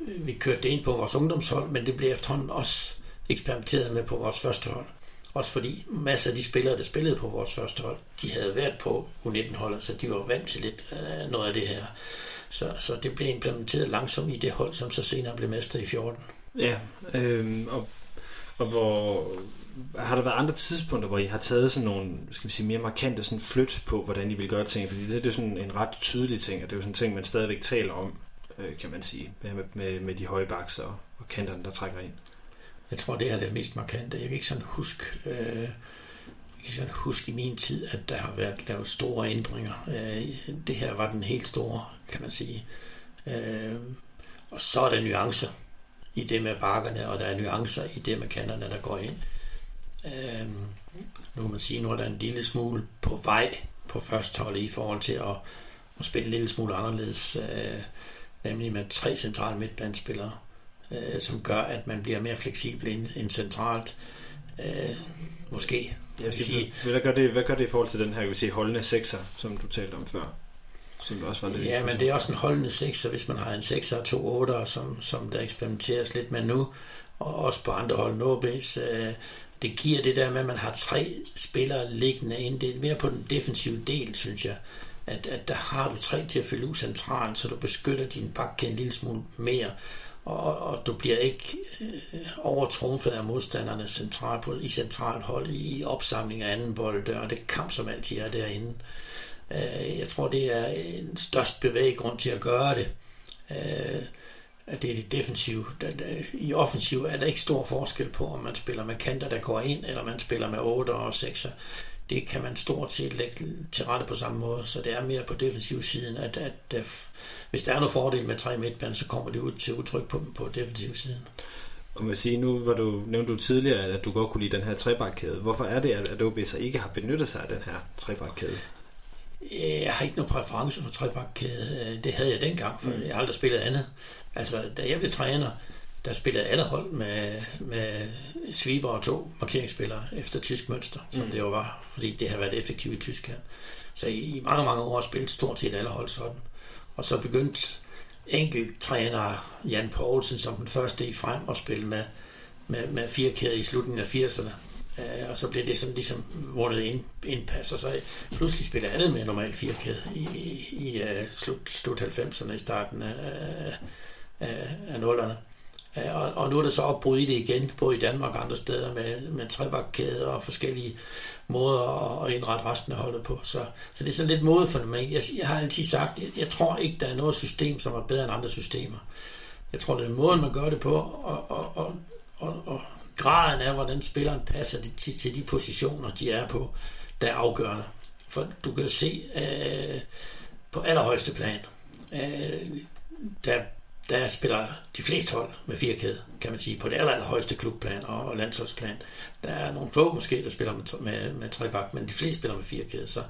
vi kørte det ind på vores ungdomshold, men det blev efterhånden også eksperimenteret med på vores førstehold. Også fordi masser af de spillere, der spillede på vores førstehold, de havde været på U19-holdet, så de var vant til lidt noget af det her. Så det blev implementeret langsomt i det hold, som så senere blev mester i 14. Ja, og hvor har der været andre tidspunkter, hvor I har taget sådan nogle, skal vi sige, mere markante sådan flyt på, hvordan I vil gøre ting? Fordi det er sådan en ret tydelig ting, og det er jo sådan en ting, man stadigvæk taler om, kan man sige, med de høje bakser og kanterne, der trækker ind. Jeg tror, det her er det mest markante. Jeg kan ikke sådan huske, i min tid, at der har været lavet store ændringer. Det her var den helt store, kan man sige. Og så er der nuancer i det med bakkerne, og der er nuancer i det med kanterne, der går ind. Nu kan man sige, nu er der en lille smule på vej på førsteholdet i forhold til at spille en lille smule anderledes, nemlig med 3 centrale midtbanespillere, som gør, at man bliver mere fleksibel end centralt. Måske. Jeg vil sige, hvad gør det i forhold til den her, jeg vil sige, holdende sekser, som du talte om før? Også lidt, ja, men det er også en holdende sekser, hvis man har en sekser og to otter, som der eksperimenteres lidt med nu, og også på andre hold AaB's. Det giver det der med, at man har 3 spillere liggende inde. Det er mere på den defensive del, synes jeg, at der har du 3 til at fylde ud centralen, så du beskytter din bakkæde en lille smule mere, og du bliver ikke overtrumfet af modstanderne i centralt hold i opsamling af anden bold, og det kamp, som altid er derinde. Jeg tror, det er en størst bevæggrund til at gøre det, at det er det defensive. I offensiv er der ikke stor forskel på, om man spiller med kanter, der går ind, eller man spiller med 8 og 6'er. Det kan man stort set lægge til rette på samme måde, så det er mere på defensivsiden, at hvis der er noget fordel med 3 midtband, så kommer det ud til udtryk på defensivsiden. Og man vil sige, nu nævnte du tidligere, at du godt kunne lide den her trebakkæde. Hvorfor er det, at OB så ikke har benyttet sig af den her trebakkæde? Jeg har ikke nogen præference for trebakkæde. Det havde jeg dengang, for jeg har aldrig spillet andet. Altså, da jeg blev træner, der spillede alle hold med sweeper og 2 markeringsspillere efter tysk mønster, som det jo var, fordi det har været effektivt i Tyskland. Så i mange, mange år spillede stort set alle hold sådan. Og så begyndte enkelttræner Jan Poulsen som den første i frem at spille med 4-kæder i slutningen af 80'erne. Og så blev det sådan ligesom vundet indpas, og så pludselig spiller andet med normalt 4-kæde i slut 90'erne, i starten af 0'erne. Og nu er der så opbrud i det igen, både i Danmark og andre steder, med trebakkæder og forskellige måder at indrette resten af holdet på. Så det er sådan lidt modefænomen. Jeg har altid sagt, jeg tror ikke, der er noget system, som er bedre end andre systemer. Jeg tror, det er måden, man gør det på, og graden af, hvordan spilleren passer til de positioner, de er på, der er afgørende. For du kan se på allerhøjeste plan, der spiller de fleste hold med firkæde, kan man sige, på det allerhøjeste klubplan og landsholdsplan. Der er nogle få måske, der spiller med trebak, men de fleste spiller med firkæde, så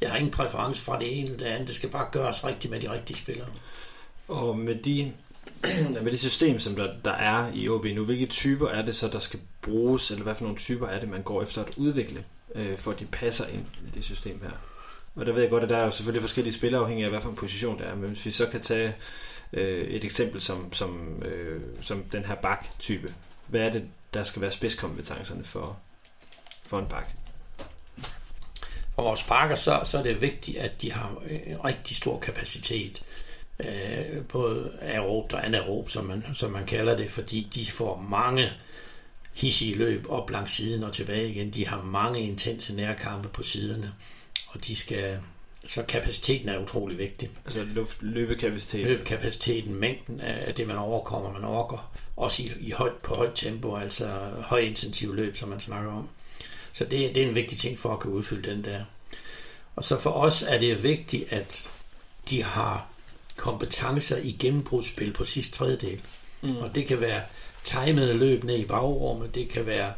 jeg har ingen præference fra det ene eller det andet. Det skal bare gøres rigtigt med de rigtige spillere. Og med det system, som der er i OB nu, hvilke typer er det så, der skal bruges, eller hvad for nogle typer er det, man går efter at udvikle, for at de passer ind i det system her? Og der ved jeg godt, at der er jo selvfølgelig forskellige spillere afhængig af, hvad for en position det er, men hvis vi så kan tage et eksempel som den her bak-type. Hvad er det, der skal være spidskompetencerne for en bak? For vores bakker, så er det vigtigt, at de har rigtig stor kapacitet, både aerob og anaerob, som man kalder det, fordi de får mange hissige løb op langs siden og tilbage igen. De har mange intense nærkampe på siderne, og de skal... Så kapaciteten er utrolig vigtig. Altså løbekapaciteten? Løbekapaciteten, mængden af det, man overkommer. Man overgår også på højt tempo, altså højintensiv løb, som man snakker om. Så det er en vigtig ting for at kunne udfylde den der. Og så for os er det vigtigt, at de har kompetencer i gennembrudsspil på sidste tredjedel. Mm. Og det kan være timede løb ned i bagrummet, det kan være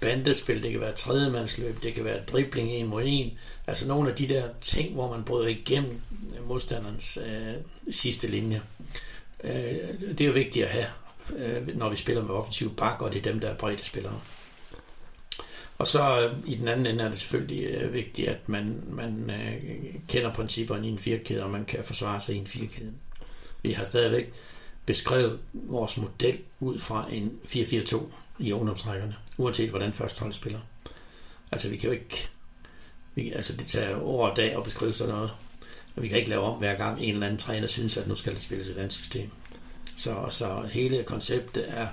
bandespil, det kan være tredjemandsløb, det kan være dribling 1-mod-1, altså nogle af de der ting, hvor man bryder igennem modstanderens sidste linje. Det er jo vigtigt at have, når vi spiller med offensiv back, og det er dem, der er brede spillere. Og så i den anden ende er det selvfølgelig vigtigt, at man kender principperne i en firkæde, og man kan forsvare sig i en firkæde. Vi har stadigvæk beskrevet vores model ud fra en 4-4-2 i ungdomstrækkerne, uanset hvordan førstehold spiller. Altså vi kan jo ikke... altså det tager over og dag at beskrive sådan noget, og vi kan ikke lave om hver gang en eller anden træner synes, at nu skal det spilles et andet system. Så hele konceptet er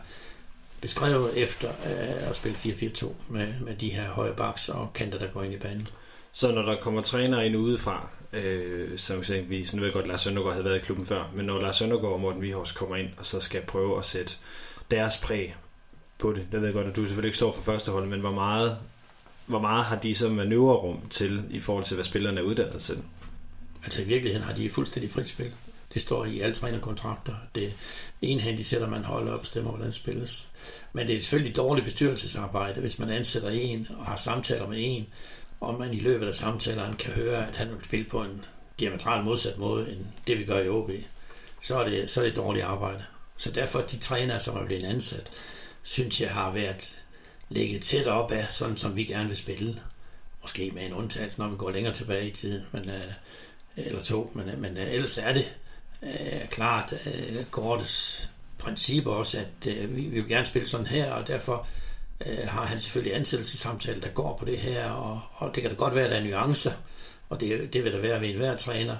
beskrevet efter at spille 4-4-2 med de her høje baks og kanter, der går ind i banen. Så når der kommer trænere ind udefra, som eksempelvis, nu ved jeg godt, Lars Søndergaard havde været i klubben før, men når Lars Søndergaard og Morten Vihors kommer ind og så skal prøve at sætte deres præg på det, der ved jeg godt, at du selvfølgelig ikke står for førsteholdet, men hvor meget har de så manøvrerum til, i forhold til, hvad spillerne er uddannet til? Altså i virkeligheden har de fuldstændig frit spil. Det står i alle trænerkontrakter. Det er enhændigt sætter man holdet op og bestemmer, hvordan det spilles. Men det er selvfølgelig dårligt bestyrelsesarbejde, hvis man ansætter en og har samtaler med en, og man i løbet af samtalerne kan høre, at han vil spille på en diametralt modsat måde, end det vi gør i OB. Så er det dårligt arbejde. Så derfor de trænere, som er blevet ansat, synes jeg har været ligget tæt op af, sådan som vi gerne vil spille. Måske med en undtagelse, når vi går længere tilbage i tiden, men ellers er det klart Gortes princip også, at vi vil gerne spille sådan her, og derfor har han selvfølgelig ansættelsessamtale, der går på det her, og det kan da godt være, at der er nuancer, og det vil der være ved enhver træner,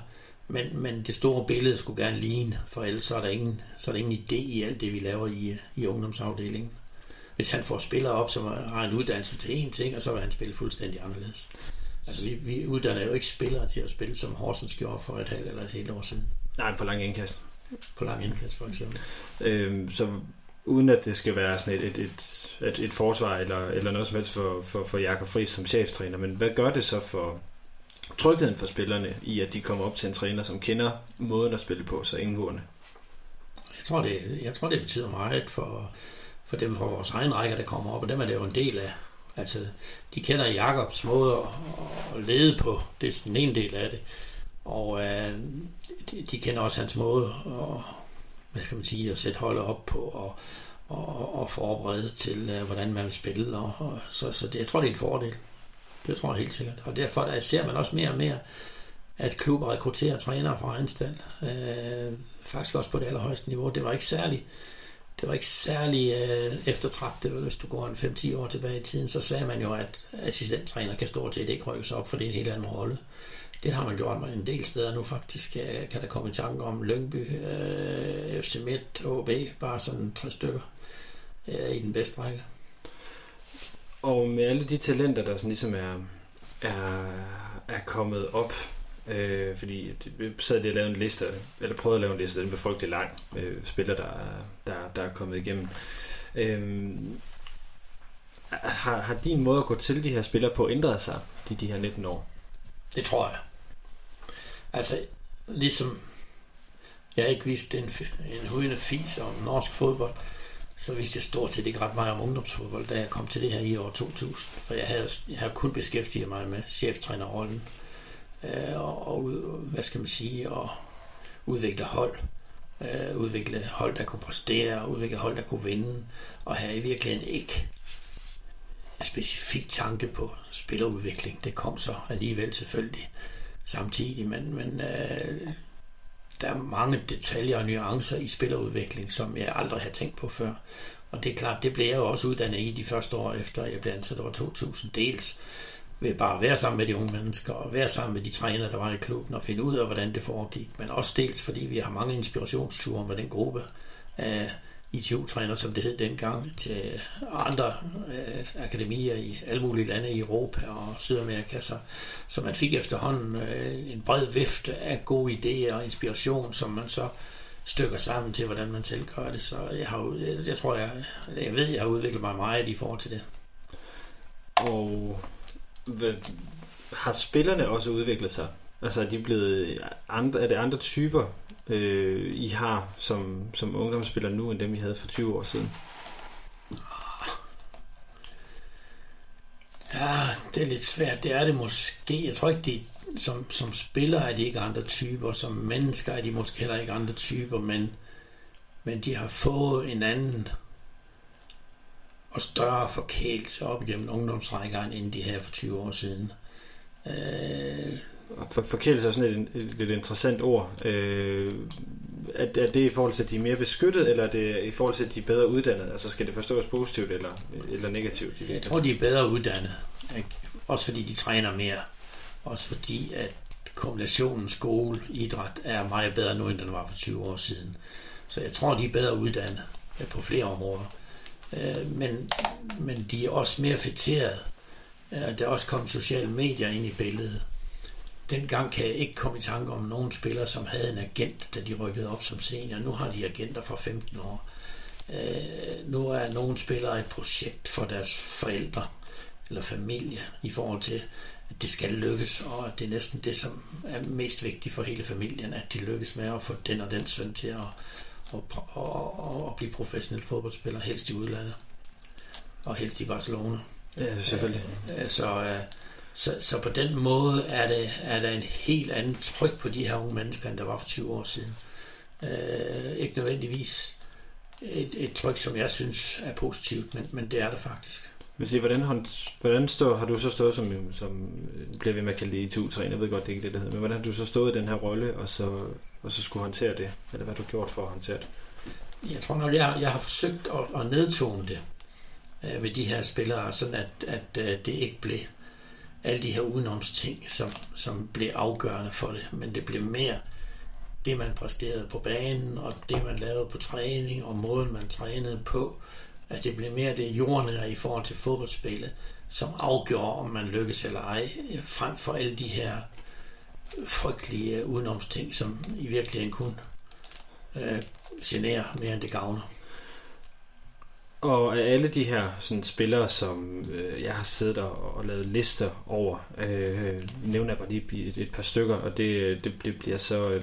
men det store billede skulle gerne ligne, for ellers så er der ingen idé i alt det, vi laver i ungdomsafdelingen. Hvis han får spillere op, som har en uddannelse til én ting, og så vil han spille fuldstændig anderledes. Altså, vi uddanner jo ikke spillere til at spille, som Horsens gjorde for et halvt eller et helt år siden. Nej, på lang indkast. På lang indkast, for eksempel. Så uden at det skal være sådan et forsvar eller noget som helst for Jakob Friis som cheftræner, men hvad gør det så for trygheden for spillerne i, at de kommer op til en træner, som kender måden at spille på, så indgående? Jeg tror, det betyder meget for dem fra vores egen rækker, der kommer op, og dem er det jo en del af. Altså, de kender Jakobs måde at lede på, det er sådan en del af det, og de kender også hans måde at, at sætte holdet op på, og forberede til, hvordan man vil spille, så det, jeg tror, det er en fordel. Det tror jeg helt sikkert, og derfor der ser man også mere og mere, at klubber rekrutterer trænere fra egen stand, faktisk også på det allerhøjeste niveau. Det var ikke særlig eftertragtet. Hvis du går en 5-10 år tilbage i tiden, så sagde man jo, at assistenttræner kan stort set ikke rykkes op, for det er en helt anden rolle. Det har man gjort en del steder nu faktisk. Kan der komme i tanke om Lyngby, FC Midt, HB, bare sådan 3 stykker i den bedste række. Og med alle de talenter, der sådan ligesom er kommet op, fordi vi sad lige og lavede en liste, eller prøvede at lave en liste, den blev frygtelig lang, spillere, der er kommet igennem. Har din måde at gå til de her spillere på ændret sig de her 19 år? Det tror jeg. Altså, ligesom jeg ikke vidste en hudende fis om norsk fodbold, så vidste jeg stort set ikke ret meget om ungdomsfodbold, da jeg kom til det her i år 2000. For jeg havde kun beskæftiget mig med cheftrænerrollen og hvad skal man sige, og udvikle hold. Udvikle hold, der kunne præstere, udvikle hold, der kunne vinde, og havde i virkeligheden ikke specifik tanke på spillerudvikling. Det kom så alligevel selvfølgelig samtidig, men der er mange detaljer og nuancer i spillerudvikling, som jeg aldrig har tænkt på før. Og det er klart, det blev jeg jo også uddannet i de første år efter, jeg blev ansat over 2000. Dels ved bare at være sammen med de unge mennesker og være sammen med de trænere, der var i klubben og finde ud af, hvordan det foregik. Men også dels, fordi vi har mange inspirationsture med den gruppe af ITU-trænere, som det hed dengang, til andre akademier i alle mulige lande i Europa og Sydamerika. Så man fik efterhånden en bred vifte af gode idéer og inspiration, som man så stykker sammen til, hvordan man tilgør det. Så jeg tror, jeg har udviklet mig meget i forhold til det. Og har spillerne også udviklet sig? Altså er de blevet andre, er det andre typer I har som ungdomsspillere nu end dem I havde for 20 år siden? Ja, det er lidt svært. Det er det måske. Jeg tror ikke de som spillere er de ikke andre typer, som mennesker er de måske heller ikke andre typer, men de har fået en anden og større forkælelse op igennem ungdomsrækkerne, end de havde for 20 år siden. Forkælelse er sådan et interessant ord. Er det i forhold til, at de er mere beskyttet, eller er det i forhold til, at de er bedre uddannet? Altså skal det forstås positivt eller negativt? Jeg tror, de er bedre uddannet. Ikke? Også fordi de træner mere. Også fordi, at kombinationen skole-idræt er meget bedre nu, end den var for 20 år siden. Så jeg tror, de er bedre uddannet på flere områder. Men de er også mere fætteret. Der er også kommet sociale medier ind i billedet. Dengang kan jeg ikke komme i tanke om nogen spillere, som havde en agent, da de rykkede op som senior. Nu har de agenter fra 15 år. Nu er nogle spillere et projekt for deres forældre eller familie i forhold til, at det skal lykkes, og at det er næsten det, som er mest vigtigt for hele familien, at de lykkes med at få den og den søn til at blive professionel fodboldspiller, helst i udlandet og helst i Barcelona. Ja, selvfølgelig. Så på den måde er der en helt anden tryk på de her unge mennesker, end der var for 20 år siden. Ikke nødvendigvis et tryk, som jeg synes er positivt, men det er der faktisk. Vil sige, har du så stået som bliver ved med at kalde det ITU-træner? Jeg ved godt, det er ikke det, det hedder. Men hvordan har du så stået i den her rolle, og så skulle håndtere det? Eller hvad har du gjort for at håndtere det? Jeg tror nok, jeg har forsøgt at nedtone det med de her spillere, sådan at det ikke blev alle de her udenomsting, som blev afgørende for det. Men det blev mere det, man præsterede på banen, og det, man lavede på træning, og måden, man trænede på, at det blev mere det jordnære i forhold til fodboldspillet, som afgjorde, om man lykkes eller ej, frem for alle de her frygtelige udenomsting, som i virkeligheden kun generer mere, end det gavner. Og af alle de her sådan, spillere, som jeg har siddet og lavet lister over, nævner jeg bare lige et par stykker, og det bliver så,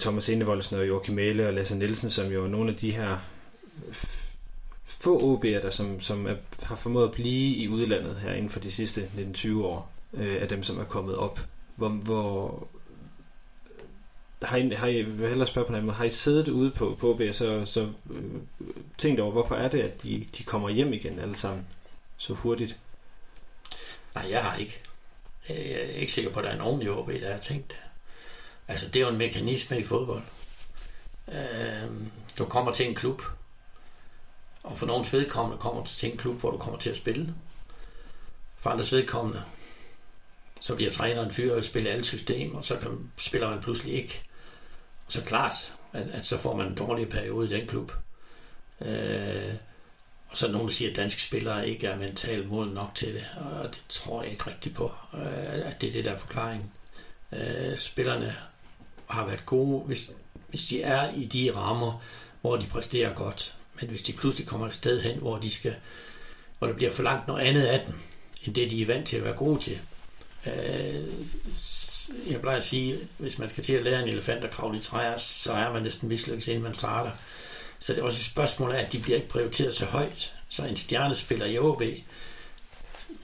Thomas Indevoldsen og Joachim Mæhle og Lasse Nielsen, som jo er nogle af de her få OB'er, der har formået at blive i udlandet her inden for de sidste 19-20 år, af dem, som er kommet op. Hvor har I siddet ude på OB, så tænkt over, hvorfor er det, at de kommer hjem igen alle sammen så hurtigt? Nej, jeg har ikke. Jeg er ikke sikker på, at der er nogen i OB, der har tænkt det. Altså, det er jo en mekanisme i fodbold. Du kommer til en klub, og for nogens vedkommende kommer du til en klub, hvor du kommer til at spille. For andres vedkommende, så bliver træneren fyret og spiller alle systemer, og så spiller man pludselig ikke. Og så klart, at så får man en dårlig periode i den klub. Og så er nogen, der siger, at danske spillere ikke er mentalt moden nok til det, og det tror jeg ikke rigtigt på, at det er det, der er forklaringen. Spillerne har været gode, hvis de er i de rammer, hvor de præsterer godt. Men hvis de pludselig kommer et sted hen, hvor der bliver forlangt noget andet af dem, end det de er vant til at være gode til. Jeg plejer at sige, hvis man skal til at lære en elefant at kravle i træer, så er man næsten mislykkes, inden man starter. Så det er også et spørgsmål af, at de bliver ikke prioriteret så højt. Så en stjernespiller i AaB,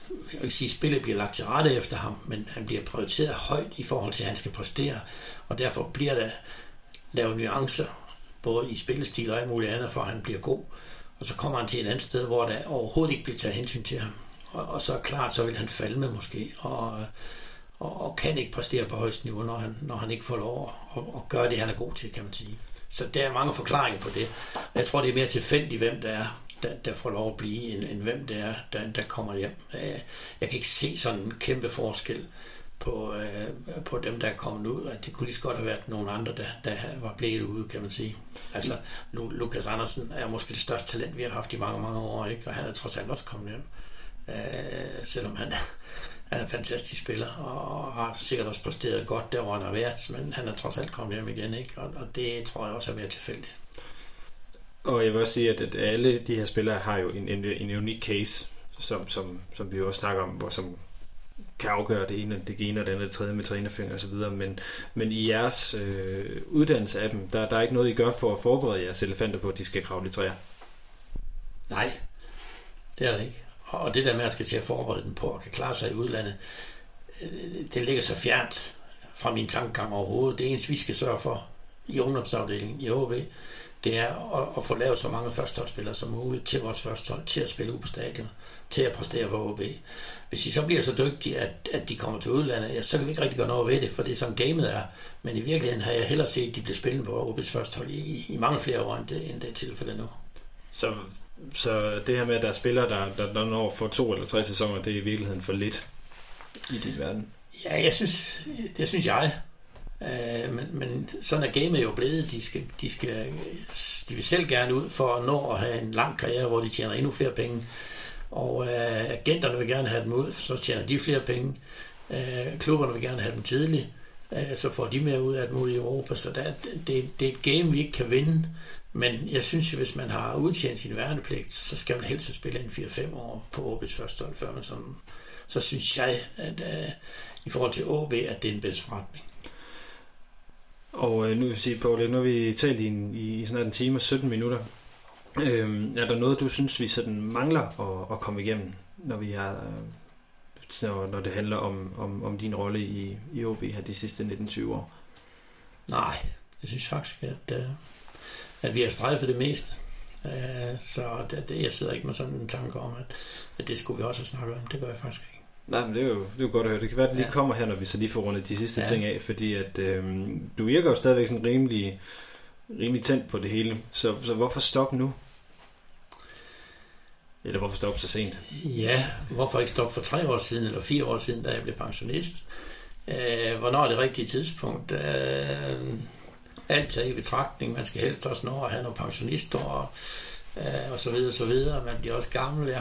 jeg vil ikke sige, at spillet bliver lagt til rette efter ham, men han bliver prioriteret højt i forhold til, at han skal præstere, og derfor bliver der lavet nuancer, både i spillestil og alt muligt andet, for at han bliver god. Og så kommer han til et andet sted, hvor der overhovedet ikke bliver taget hensyn til ham. Og så er klart, så vil han falde med måske, og kan ikke præstere på højst niveau, når han ikke får lov at gøre det, han er god til, kan man sige. Så der er mange forklaringer på det. Jeg tror, det er mere tilfældigt, hvem der er, der får lov at blive, end hvem det er, der kommer hjem. Jeg kan ikke se sådan en kæmpe forskel på dem, der er kommet ud. Det kunne lige så godt have været nogle andre, der var blevet ude, kan man sige. Altså, Lukas Andersen er måske det største talent, vi har haft i mange, mange år, ikke? Og han er trods alt også kommet hjem. Selvom han er en fantastisk spiller, og har sikkert også præsteret godt der, hvor han har været, men han er trods alt kommet hjem igen, ikke? Og det tror jeg også er mere tilfældigt. Og jeg vil også sige, at alle de her spillere har jo en unik case, som vi jo også snakker om, hvor som kan afgøre det ene og det andet, det tredje med trænerfinger og så videre, men i jeres uddannelse af dem, der er ikke noget, I gør for at forberede jeres elefanter på, at de skal kravle i træer. Nej, det er der ikke. Og det der med, at jeg skal til at forberede dem på at kan klare sig i udlandet, det ligger så fjernt fra min tankegang overhovedet. Det eneste, vi skal sørge for i ungdomsafdelingen i HB, det er at få lavet så mange førsteholdsspillere som muligt til vores førstehold, til at spille ud på stadion, til at præstere for OB. Hvis de så bliver så dygtige, at de kommer til udlandet, ja, så kan vi ikke rigtig gøre noget ved det, for det er sådan gamet er. Men i virkeligheden har jeg hellere set, at de bliver spillet på OB's førstehold i mange flere år, end det er tilfældet nu. Så det her med, at der er spillere, der når for 2 eller 3 sæsoner, det er i virkeligheden for lidt i din verden? Ja, det synes jeg. Men sådan er gamet jo blevet. De vil selv gerne ud for at nå at have en lang karriere, hvor de tjener endnu flere penge. Og agenterne vil gerne have dem ud, så tjener de flere penge. Klubberne vil gerne have dem tidligt, så får de mere ud af dem ud i Europa. Så det er et game, vi ikke kan vinde. Men jeg synes, at hvis man har udtjent sin værnepligt, så skal man helst spille ind 4-5 år på AaB's første hold, før man sådan. Så synes jeg, at i forhold til AaB, at det er en bedst forretning. Og nu vil jeg sige, Poul, nu har vi talt i sådan en time og 17 minutter. Er der noget, du synes, vi sådan mangler at komme igennem, når det handler om din rolle i AaB her de sidste 19-20 år? Nej, jeg synes faktisk, at vi har strejfet det meste. Så jeg sidder ikke med sådan en tanke om, at det skulle vi også snakke om. Det gør jeg faktisk ikke. Nej, men det er jo godt at høre. Det kan være, at det lige kommer her, når vi så lige får rundet de sidste ting af, fordi at du virker jo stadigvæk sådan rimelig tændt på det hele. Så hvorfor stoppe nu? Eller hvorfor stoppe så sent? Ja, hvorfor ikke stoppe for 3 år siden eller 4 år siden, da jeg blev pensionist? Hvornår er det rigtige tidspunkt? Alt er i betragtning. Man skal helst også nå at have nogle pensionister og så videre, så videre. Man bliver også gammel.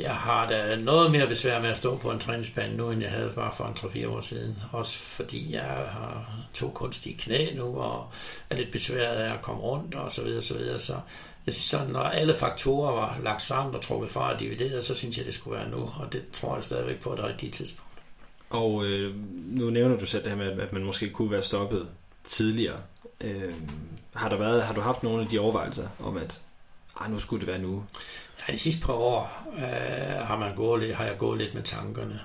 Jeg har da noget mere besvær med at stå på en træningsbane nu, end jeg havde bare for 3-4 år siden. Også fordi jeg har 2 kunstige knæ nu, og er lidt besværet af at komme rundt, og så videre, så videre. Så jeg synes sådan, når alle faktorer var lagt sammen og trukket fra og divideret, så synes jeg, det skulle være nu. Og det tror jeg stadigvæk på, at det er et rigtigt tidspunkt. Og nu nævner du selv det her med, at man måske kunne være stoppet tidligere. Har du haft nogle af de overvejelser om, at nu skulle det være nu? Ja, de sidste par år har jeg gået lidt med tankerne.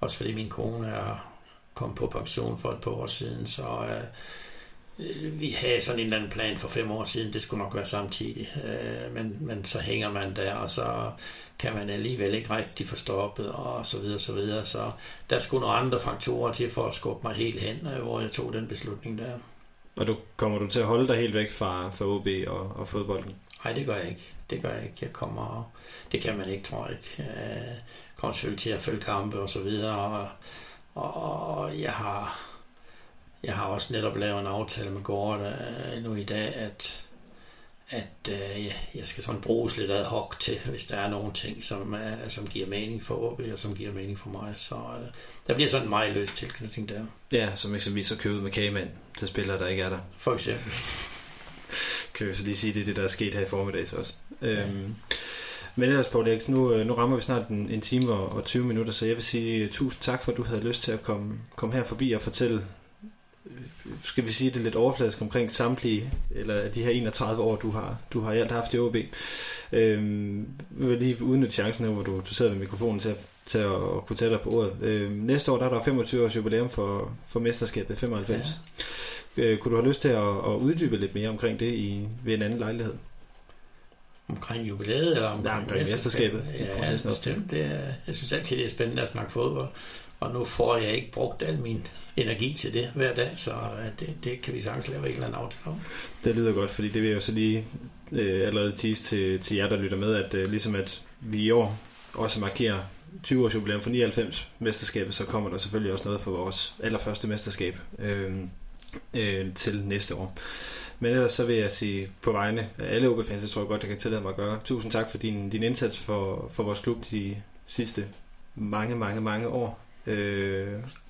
Også fordi min kone er kommet på pension for et par år siden, så vi havde sådan en eller anden plan for 5 år siden. Det skulle nok være samtidig. Men så hænger man der, og så kan man alligevel ikke rigtig få stoppet, og så videre, så videre. Så der skulle nogle andre faktorer til for at skubbe mig helt hen, hvor jeg tog den beslutning der. Og kommer du til at holde dig helt væk fra OB og fodbolden? Nej, det gør jeg ikke. Det kan man ikke, tror jeg ikke. Jeg kommer selvfølgelig til at følge kampe og så videre, og jeg har også netop lavet en aftale med Gård nu i dag, at jeg skal sådan bruges lidt ad hoc til, hvis der er nogle ting, som giver mening for OB, og som giver mening for mig. Så der bliver sådan en meget løs tilknytning der. Ja, som eksempelvis at købe ud med kagemand til spillere, der ikke er der. For eksempel. kan jeg så lige sige, det er det, der er sket her i formiddags også. Men ellers, Poul Erik, nu rammer vi snart en time og 20 minutter, så jeg vil sige tusind tak for, at du havde lyst til at komme her forbi og fortælle, skal vi sige det lidt overfladisk, omkring samtlige, eller de her 31 år, du har i alt haft i AaB. Vi vil lige udnytte chancen her, hvor du sidder med mikrofonen til at kunne tage dig på ordet. Næste år, der er der 25 års jubilæum for mesterskabet 95. Ja. Kunne du have lyst til at uddybe lidt mere omkring det ved en anden lejlighed? Omkring jubilæet eller omkring mesterskabet? Ja, bestemt. Jeg synes altid, det er spændende at snakke fodbold. Og nu får jeg ikke brugt al min energi til det hver dag, så det kan vi sagtens lave en eller anden aftale om. Det lyder godt, fordi det vil jeg jo så lige allerede tease til jer, der lytter med, at ligesom at vi i år også markerer 20 års jubilæum for 99 mesterskabet, så kommer der selvfølgelig også noget for vores allerførste mesterskab til næste år. Men ellers så vil jeg sige på vegne af alle OB-fans, tror jeg godt, jeg kan tillade mig at gøre. Tusind tak for din indsats for vores klub de sidste mange år.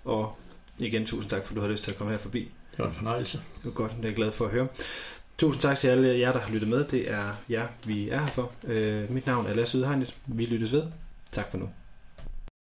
Og igen tusind tak, for du har lyst til at komme her forbi. Det var en fornøjelse. Det var godt, det er jeg glad for at høre. Tusind tak til alle jer, der har lyttet med. Det er jer, vi er her for. Mit navn er Lasse Ydhegnet. Vi lyttes ved. Tak for nu.